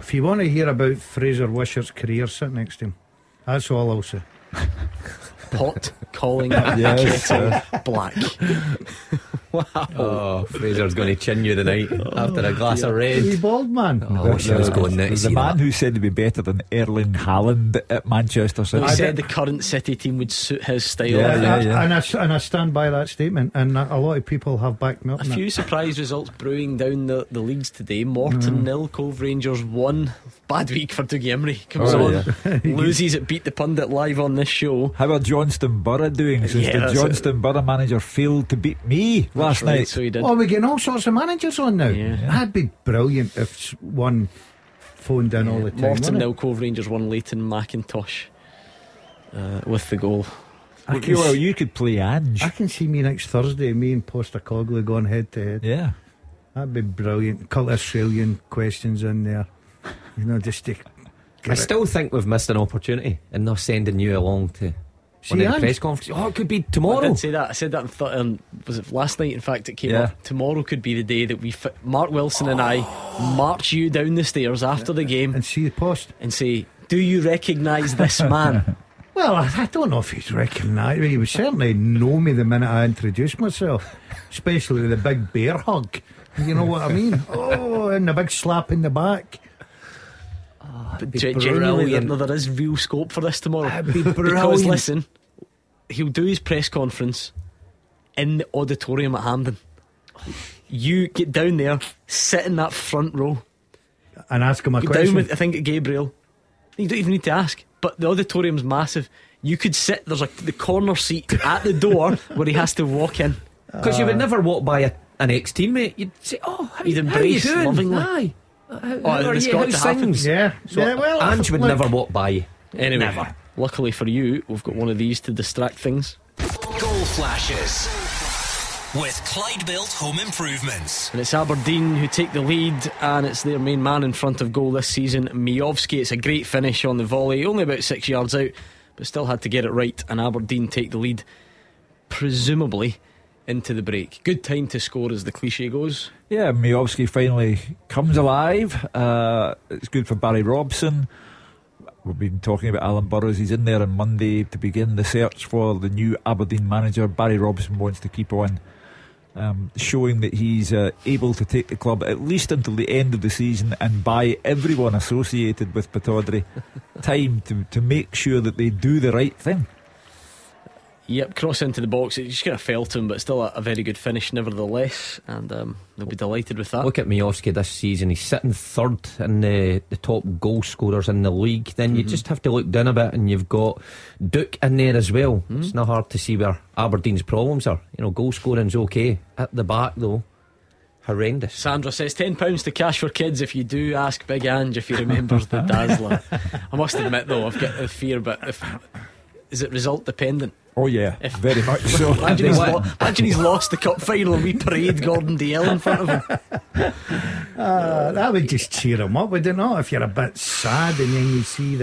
If you want to hear about Fraser Wishart's career, sit next to him. That's all I'll say. Pot calling kettle black. Wow. Oh, Fraser's going to chin you tonight after a glass of red. He's bald, man. Oh, was going next. The man who said he'd be better than Erling Haaland at Manchester City. He said the current City team would suit his style. And I stand by that statement. And a lot of people have backed me up. A few surprise results brewing down the leagues today. Morton 0, Cove Rangers 1. Bad week for Dougie Emery. Comes on, loses at Beat the Pundit live on this show. How are Johnston Borough doing since the Johnston Borough manager failed to beat me last night? So he did. We're getting all sorts of managers on now. That'd be brilliant if one phoned in all the time. Morton nil, Cove Rangers 1, Leighton McIntosh with the goal. Well, you could play Ange. I can see me next Thursday, me and Postecoglou going head to head. Yeah, that'd be brilliant. Couple Australian questions in there, you know, just to I still think we've missed an opportunity in not sending you along to one of the press conferences. Oh, it could be tomorrow. I did say that. I said that was it last night? In fact, it came up. Tomorrow could be the day that we Mark Wilson and I march you down the stairs after the game and see the post and say, "Do you recognise this man?" Well, I don't know if he's recognised. He would certainly know me the minute I introduced myself, especially the big bear hug. You know what I mean? Oh, and the big slap in the back. Oh, but genuinely, there is real scope for this tomorrow. That'd be brilliant. Because listen, he'll do his press conference in the auditorium at Hampden. You get down there, sit in that front row, and ask him a question. Down with, I think, Gabriel. You don't even need to ask. But the auditorium's massive. You could sit. There's the corner seat at the door where he has to walk in. Because you would never walk by an ex-teammate. You'd say, "Oh, he'd embrace lovingly." Aye. How are you? Yeah. So well, Ange would never walk by you. Anyway, never. Luckily for you, we've got one of these to distract things. Goal flashes with Clyde Built Home Improvements. And it's Aberdeen who take the lead, and it's their main man in front of goal this season, Miovski. It's a great finish on the volley, only about 6 yards out, but still had to get it right. And Aberdeen take the lead, presumably into the break. Good time to score, as the cliche goes. Yeah, Miovski finally comes alive. It's good for Barry Robson. We've been talking about Alan Burrows. He's in there on Monday to begin the search for the new Aberdeen manager. Barry Robson wants to keep on showing that he's able to take the club at least until the end of the season and buy everyone associated with Pittodrie time to make sure that they do the right thing. Yep, cross into the box. It's just going to fell to him, but still a very good finish nevertheless. And they'll be delighted with that. Look at Miovski this season. He's sitting third in the top goal scorers in the league. Then you just have to look down a bit, and you've got Duke in there as well. It's not hard to see where Aberdeen's problems are. You know, goal scoring's okay. At the back though, horrendous. Sandra says £10 to cash for kids if you do ask Big Ange if he remembers the Dazzler. I must admit though, I've got the fear, but is it result dependent? Oh yeah, very much so. Imagine he's lost the cup final and we parade Gordon DL in front of him. That would just cheer him up, would it not? If you're a bit sad and then you see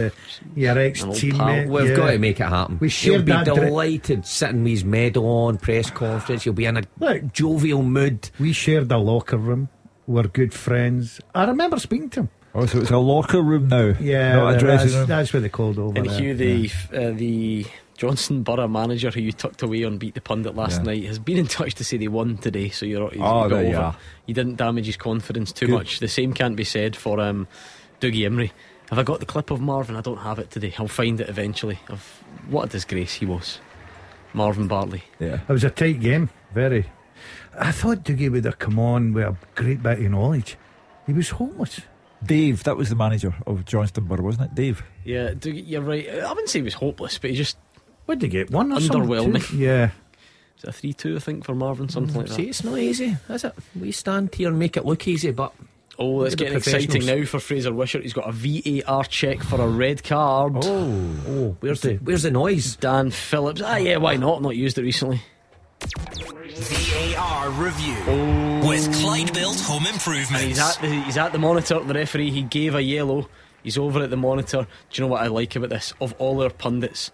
your ex-teammate. We've got to make it happen. He'll be delighted sitting with his medal on, press conference. He'll be in a jovial mood. We shared a locker room. We're good friends. I remember speaking to him. Oh, so it's a locker room now. Yeah, not a dressing room. That's what they called over. And Hugh, the Johnston Borough manager who you tucked away on Beat the Pundit last night has been in touch to say they won today, so you're over. You didn't damage his confidence too much. The same can't be said for Dougie Emery. Have I got the clip of Marvin? I don't have it today. I'll find it eventually. What a disgrace he was, Marvin Bartley. Yeah, it was a tight game. Very. I thought Dougie would have come on with a great bit of knowledge. He was hopeless. Dave, that was the manager of Johnston Borough, wasn't it? Dave. Yeah, Dougie, you're right. I wouldn't say he was hopeless, but he just, what did he get? One or underwhelming. Something? Yeah. Is it a 3-2, I think, for Marvin? Something like that. See, it's not easy, is it? We stand here and make it look easy, but oh, it's getting exciting now for Fraser Wishart. He's got a VAR check for a red card. Oh, where's the noise? Dan Phillips. Ah, yeah, why not? Not used it recently. VAR review with Clyde Built Home Improvements. And he's at the monitor, the referee. He gave a yellow. He's over at the monitor. Do you know what I like about this? Of all our pundits,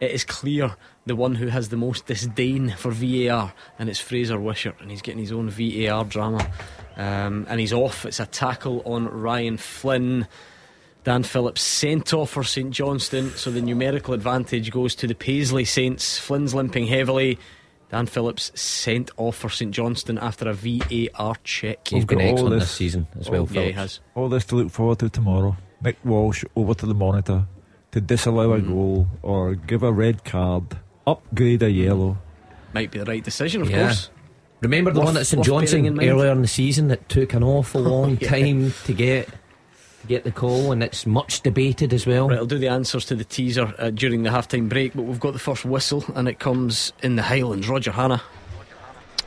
it is clear the one who has the most disdain for VAR, and it's Fraser Wishart, and he's getting his own VAR drama. And he's off. It's a tackle on Ryan Flynn. Dan Phillips sent off for St Johnstone, so the numerical advantage goes to the Paisley Saints. Flynn's limping heavily. Dan Phillips sent off for St Johnstone after a VAR check. He's been excellent this season as well, Phillips. Yeah, he has. All this to look forward to tomorrow. Nick Walsh over to the monitor to disallow a goal or give a red card, upgrade a yellow. Might be the right decision, of course. Remember the one at St Johnstone earlier in the season that took an awful long time to get the call, and it's much debated as well. Right, I'll do the answers to the teaser during the halftime break, but we've got the first whistle, and it comes in the Highlands. Roger Hannah.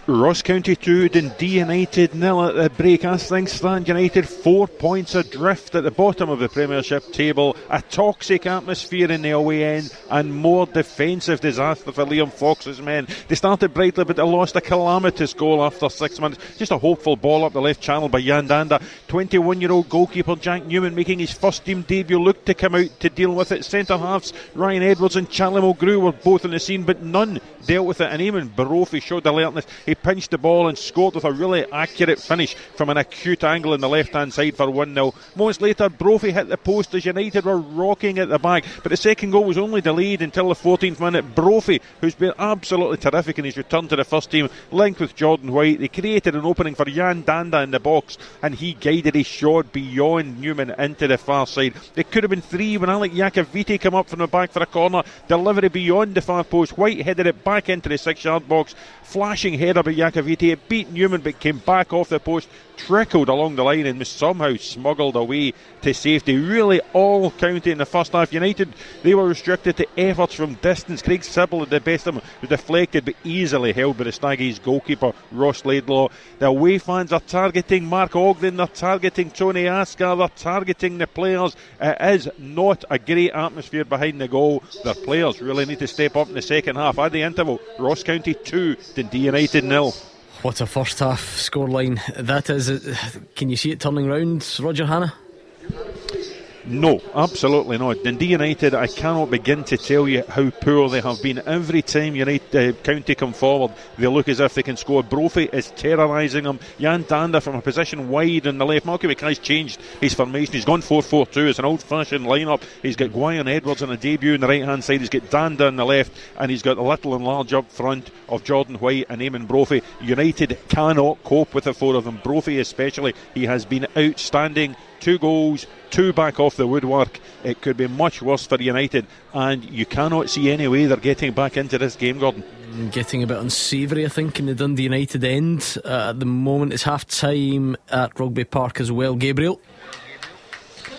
Ross County 2, Dundee United 0 at the break. As things stand, United 4 points adrift at the bottom of the Premiership table. A toxic atmosphere in the away end and more defensive disaster for Liam Fox's men. They started brightly but they lost a calamitous goal after 6 minutes. Just a hopeful ball up the left channel by Yandanda. 21-year-old goalkeeper Jack Newman, making his first team debut, looked to come out to deal with it. Centre halves Ryan Edwards and Charlie Mulgrew were both in the scene but none dealt with it, and Eamonn Brophy showed alertness. He pinched the ball and scored with a really accurate finish from an acute angle in the left hand side for 1-0. Moments later, Brophy hit the post as United were rocking at the back, but the second goal was only delayed until the 14th minute. Brophy, who's been absolutely terrific in his return to the first team, linked with Jordan White. They created an opening for Yandanda in the box and he guided his shot beyond Newman into the far side. It could have been 3 when Alec Yakoviti came up from the back for a corner. Delivery beyond the far post. White headed it back into the 6-yard box. Flashing header by Yakoviti. It beat Newman but came back off the post, trickled along the line and was somehow smuggled away to safety. Really all County in the first half. United, they were restricted to efforts from distance. Craig Sybil had the best of them. It was deflected but easily held by the Staggies goalkeeper Ross Laidlaw. The away fans are targeting Mark Ogren, they're targeting Tony Askar, they're targeting the players. It is not a great atmosphere behind the goal. Their players really need to step up in the second half. At the interval, Ross County 2, Dundee United 0. What a first half scoreline that is. Can you see it turning round, Roger Hannah? No, absolutely not. Dundee United, I cannot begin to tell you how poor they have been. Every time United County come forward, they look as if they can score. Brophy is terrorising them. Yandanda from a position wide on the left. Malky McKay's changed his formation. He's gone 4-4-2. It's an old-fashioned line-up. He's got Gwyon Edwards on the debut on the right-hand side. He's got Danda on the left, and he's got Little and Large up front of Jordan White and Eamonn Brophy. United cannot cope with the four of them. Brophy especially, he has been outstanding. 2 goals, 2 back off the woodwork. It could be much worse for United, and you cannot see any way they're getting back into this game, Gordon. Getting a bit unsavoury, I think, in the Dundee United end. At the moment, it's half time at Rugby Park as well, Gabriel.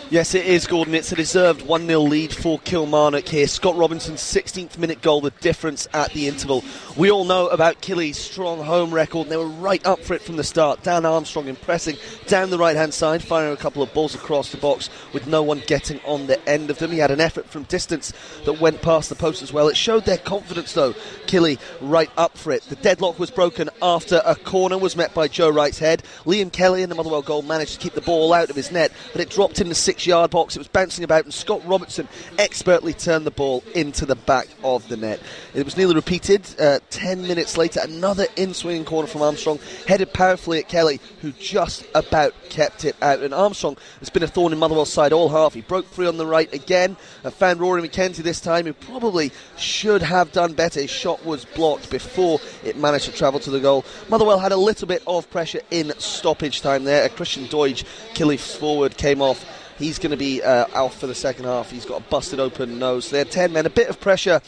Yes, it is, Gordon. It's a deserved 1-0 lead for Kilmarnock here. Scott Robinson's 16th minute goal, the difference at the interval. We all know about Killy's strong home record, and they were right up for it from the start. Dan Armstrong impressing down the right-hand side, firing a couple of balls across the box with no one getting on the end of them. He had an effort from distance that went past the post as well. It showed their confidence, though. Killy right up for it. The deadlock was broken after a corner was met by Joe Wright's head. Liam Kelly in the Motherwell goal managed to keep the ball out of his net, but it dropped in the 6-yard box. It was bouncing about and Scott Robertson expertly turned the ball into the back of the net. It was nearly repeated 10 minutes later. Another in-swinging corner from Armstrong, headed powerfully at Kelly, who just about kept it out. And Armstrong has been a thorn in Motherwell's side all half. He broke free on the right again, found Rory McKenzie this time, who probably should have done better. His shot was blocked before it managed to travel to the goal. Motherwell had a little bit of pressure in stoppage time there. Christian Deutsch, Killy's forward, came off. He's going to be out for the second half. He's got a busted open nose. They're 10 men. A bit of pressure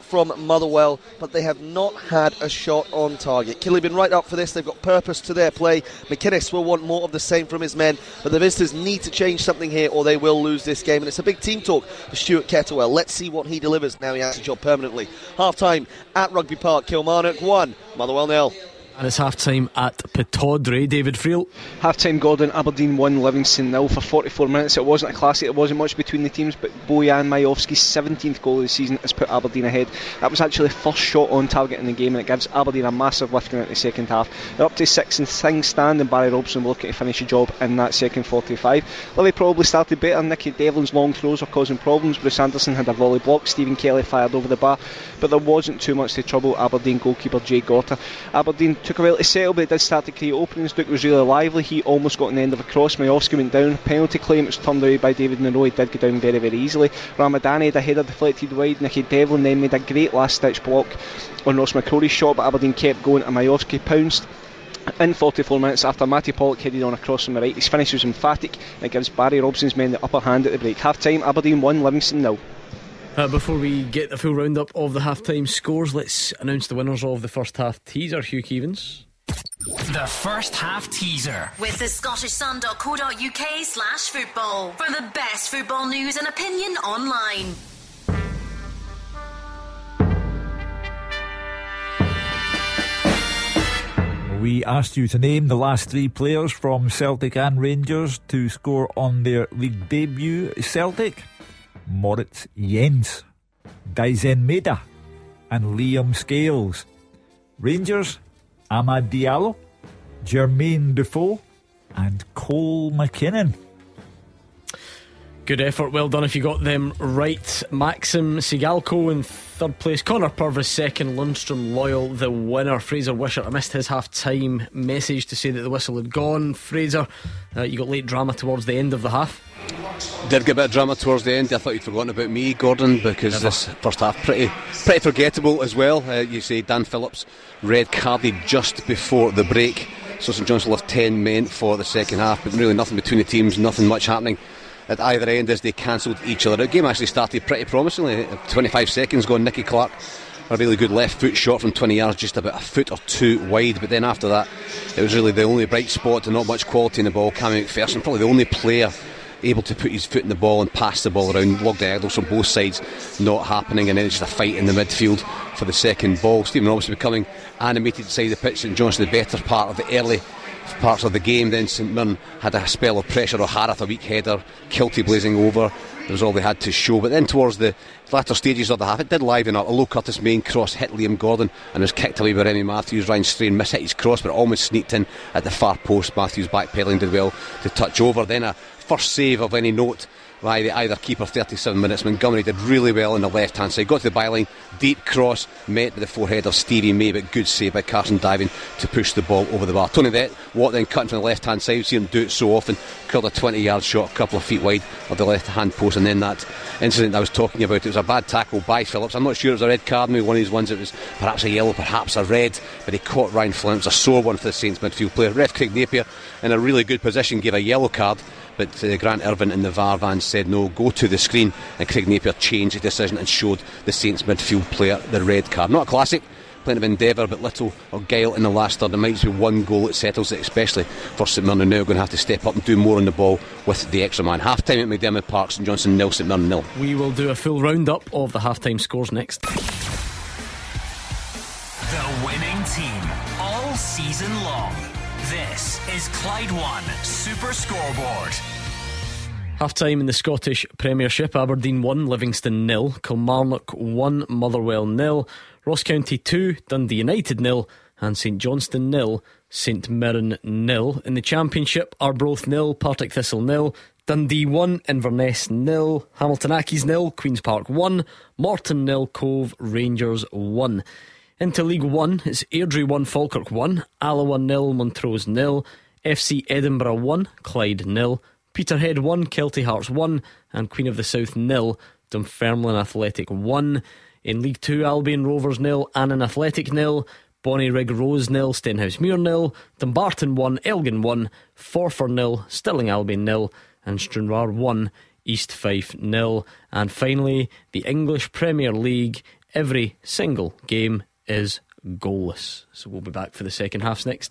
from Motherwell, but they have not had a shot on target. Killy been right up for this. They've got purpose to their play. McInnes will want more of the same from his men, but the visitors need to change something here or they will lose this game. And it's a big team talk for Stuart Kettlewell. Let's see what he delivers. Now he has a job permanently. Half-time at Rugby Park. Kilmarnock 1, Motherwell 0. And it's half-time at Pittodrie. David Friel. Half-time, Gordon. Aberdeen 1, Livingston 0 for 44 minutes. It wasn't a classic. There wasn't much between the teams, but Bojan Majowski's 17th goal of the season has put Aberdeen ahead. That was actually the first shot on target in the game, and it gives Aberdeen a massive lift in the second half. They're up to 6 and things stand, and Barry Robson will look to finish the job in that second 45. Well, they probably started better. Nicky Devlin's long throws were causing problems. Bruce Anderson had a volley block. Stephen Kelly fired over the bar, but there wasn't too much to trouble Aberdeen goalkeeper Jay Gorter. Aberdeen took a while to settle, but it did start to create openings. Duke was really lively. He almost got on the end of a cross. Majowski went down. Penalty claim. It was turned away by David Monroe. He did go down very, very easily. Ramadani had a header deflected wide. Nicky Devlin then made a great last-ditch block on Ross McCrory's shot, but Aberdeen kept going and Majowski pounced. In 44 minutes after, Matty Pollock headed on across from the right. His finish was emphatic and it gives Barry Robson's men the upper hand at the break. Half-time, Aberdeen 1, Livingston 0. Before we get a full roundup of the half-time scores, let's announce the winners of the first half teaser. Hugh Keevens. The first half teaser with the scottishsun.co.uk/football for the best football news and opinion online. We asked you to name the last three players from Celtic and Rangers to score on their league debut. Celtic: Moritz Jens, Dyson Maeda and Liam Scales. Rangers: Amad Diallo, Jermaine Defoe and Cole McKinnon. Good effort, well done if you got them right. Maxim Sigalko in third place, Connor Purvis second, Lundstrom Loyal the winner. Fraser Wishart, I missed his half time message to say that the whistle had gone. Fraser, you got late drama towards the end of the half. Did get a bit of drama towards the end. I thought you'd forgotten about me, Gordon, because this first half pretty forgettable as well. You say Dan Phillips red carded just before the break, so St Johnstone left 10 men for the second half, but really nothing between the teams, nothing much happening at either end as they cancelled each other. The game actually started pretty promisingly. 25 seconds gone, Nicky Clark, a really good left foot shot from 20 yards, just about a foot or two wide. But then after that, it was really the only bright spot and not much quality in the ball. Cammy McPherson, probably the only player able to put his foot in the ball and pass the ball around. Logged diagonals from both sides, not happening. And then it's just a fight in the midfield for the second ball. Stephen Robinson becoming animated side of the pitch, and Johnson the better part of the early parts of the game. Then St Mirren had a spell of pressure. O'Hara with a weak header, Kilty blazing over. That was all they had to show. But then towards the latter stages of the half, it did liven up. A low Curtis Main cross hit Liam Gordon and was kicked away by Remy Matthews. Ryan Strain miss hit his cross, but it almost sneaked in at the far post. Matthews backpedalling, did well to touch over. Then a first save of any note by the either keeper. 37 minutes, Montgomery did really well on the left hand side, got to the byline, deep cross met with the forehead of Stevie May, but good save by Carson Diving to push the ball over the bar. Tony Watt then cutting from the left hand side, you see him do it so often, curled a 20 yard shot a couple of feet wide of the left hand post. And then that incident I was talking about, it was a bad tackle by Phillips. I'm not sure it was a red card, maybe one of these ones, it was perhaps a yellow, perhaps a red, but he caught Ryan Flynn. It was a sore one for the Saints midfield player. Ref Craig Napier in a really good position gave a yellow card, but Grant Irvine in the VAR van said no, go to the screen, and Craig Napier changed the decision and showed the Saints midfield player the red card. Not a classic, plenty of endeavour, but little or guile in the last third. There might be one goal that settles it, especially for St Mirren, who are now going to have to step up and do more on the ball with the extra man. Half time at McDermott Park, St Johnstone 0, St Mirren 0. We will do a full roundup of the half time scores next. The winning team all season long. This is Clyde One Super Scoreboard. Half time in the Scottish Premiership. Aberdeen 1, Livingston 0, Kilmarnock 1, Motherwell 0, Ross County 2, Dundee United 0, and St Johnstone 0, St Mirren 0. In the Championship, Arbroath 0, Partick Thistle 0, Dundee 1, Inverness 0, Hamilton Accies 0, Queen's Park 1, Morton 0, Cove Rangers 1. Into League 1, it's Airdrie 1, Falkirk 1, Alloa 0, Montrose 0, FC Edinburgh 1, Clyde 0, Peterhead 1, Kelty Hearts 1, and Queen of the South 0, Dunfermline Athletic 1. In League 2, Albion Rovers 0, Annan Athletic 0, Bonnyrigg Rose 0, Stenhousemuir 0, Dumbarton 1, Elgin 1, Forfar 0, Stirling Albion 0, and Stranraer 1, East Fife 0. And finally, the English Premier League, every single game is goalless. So we'll be back for the second halves next.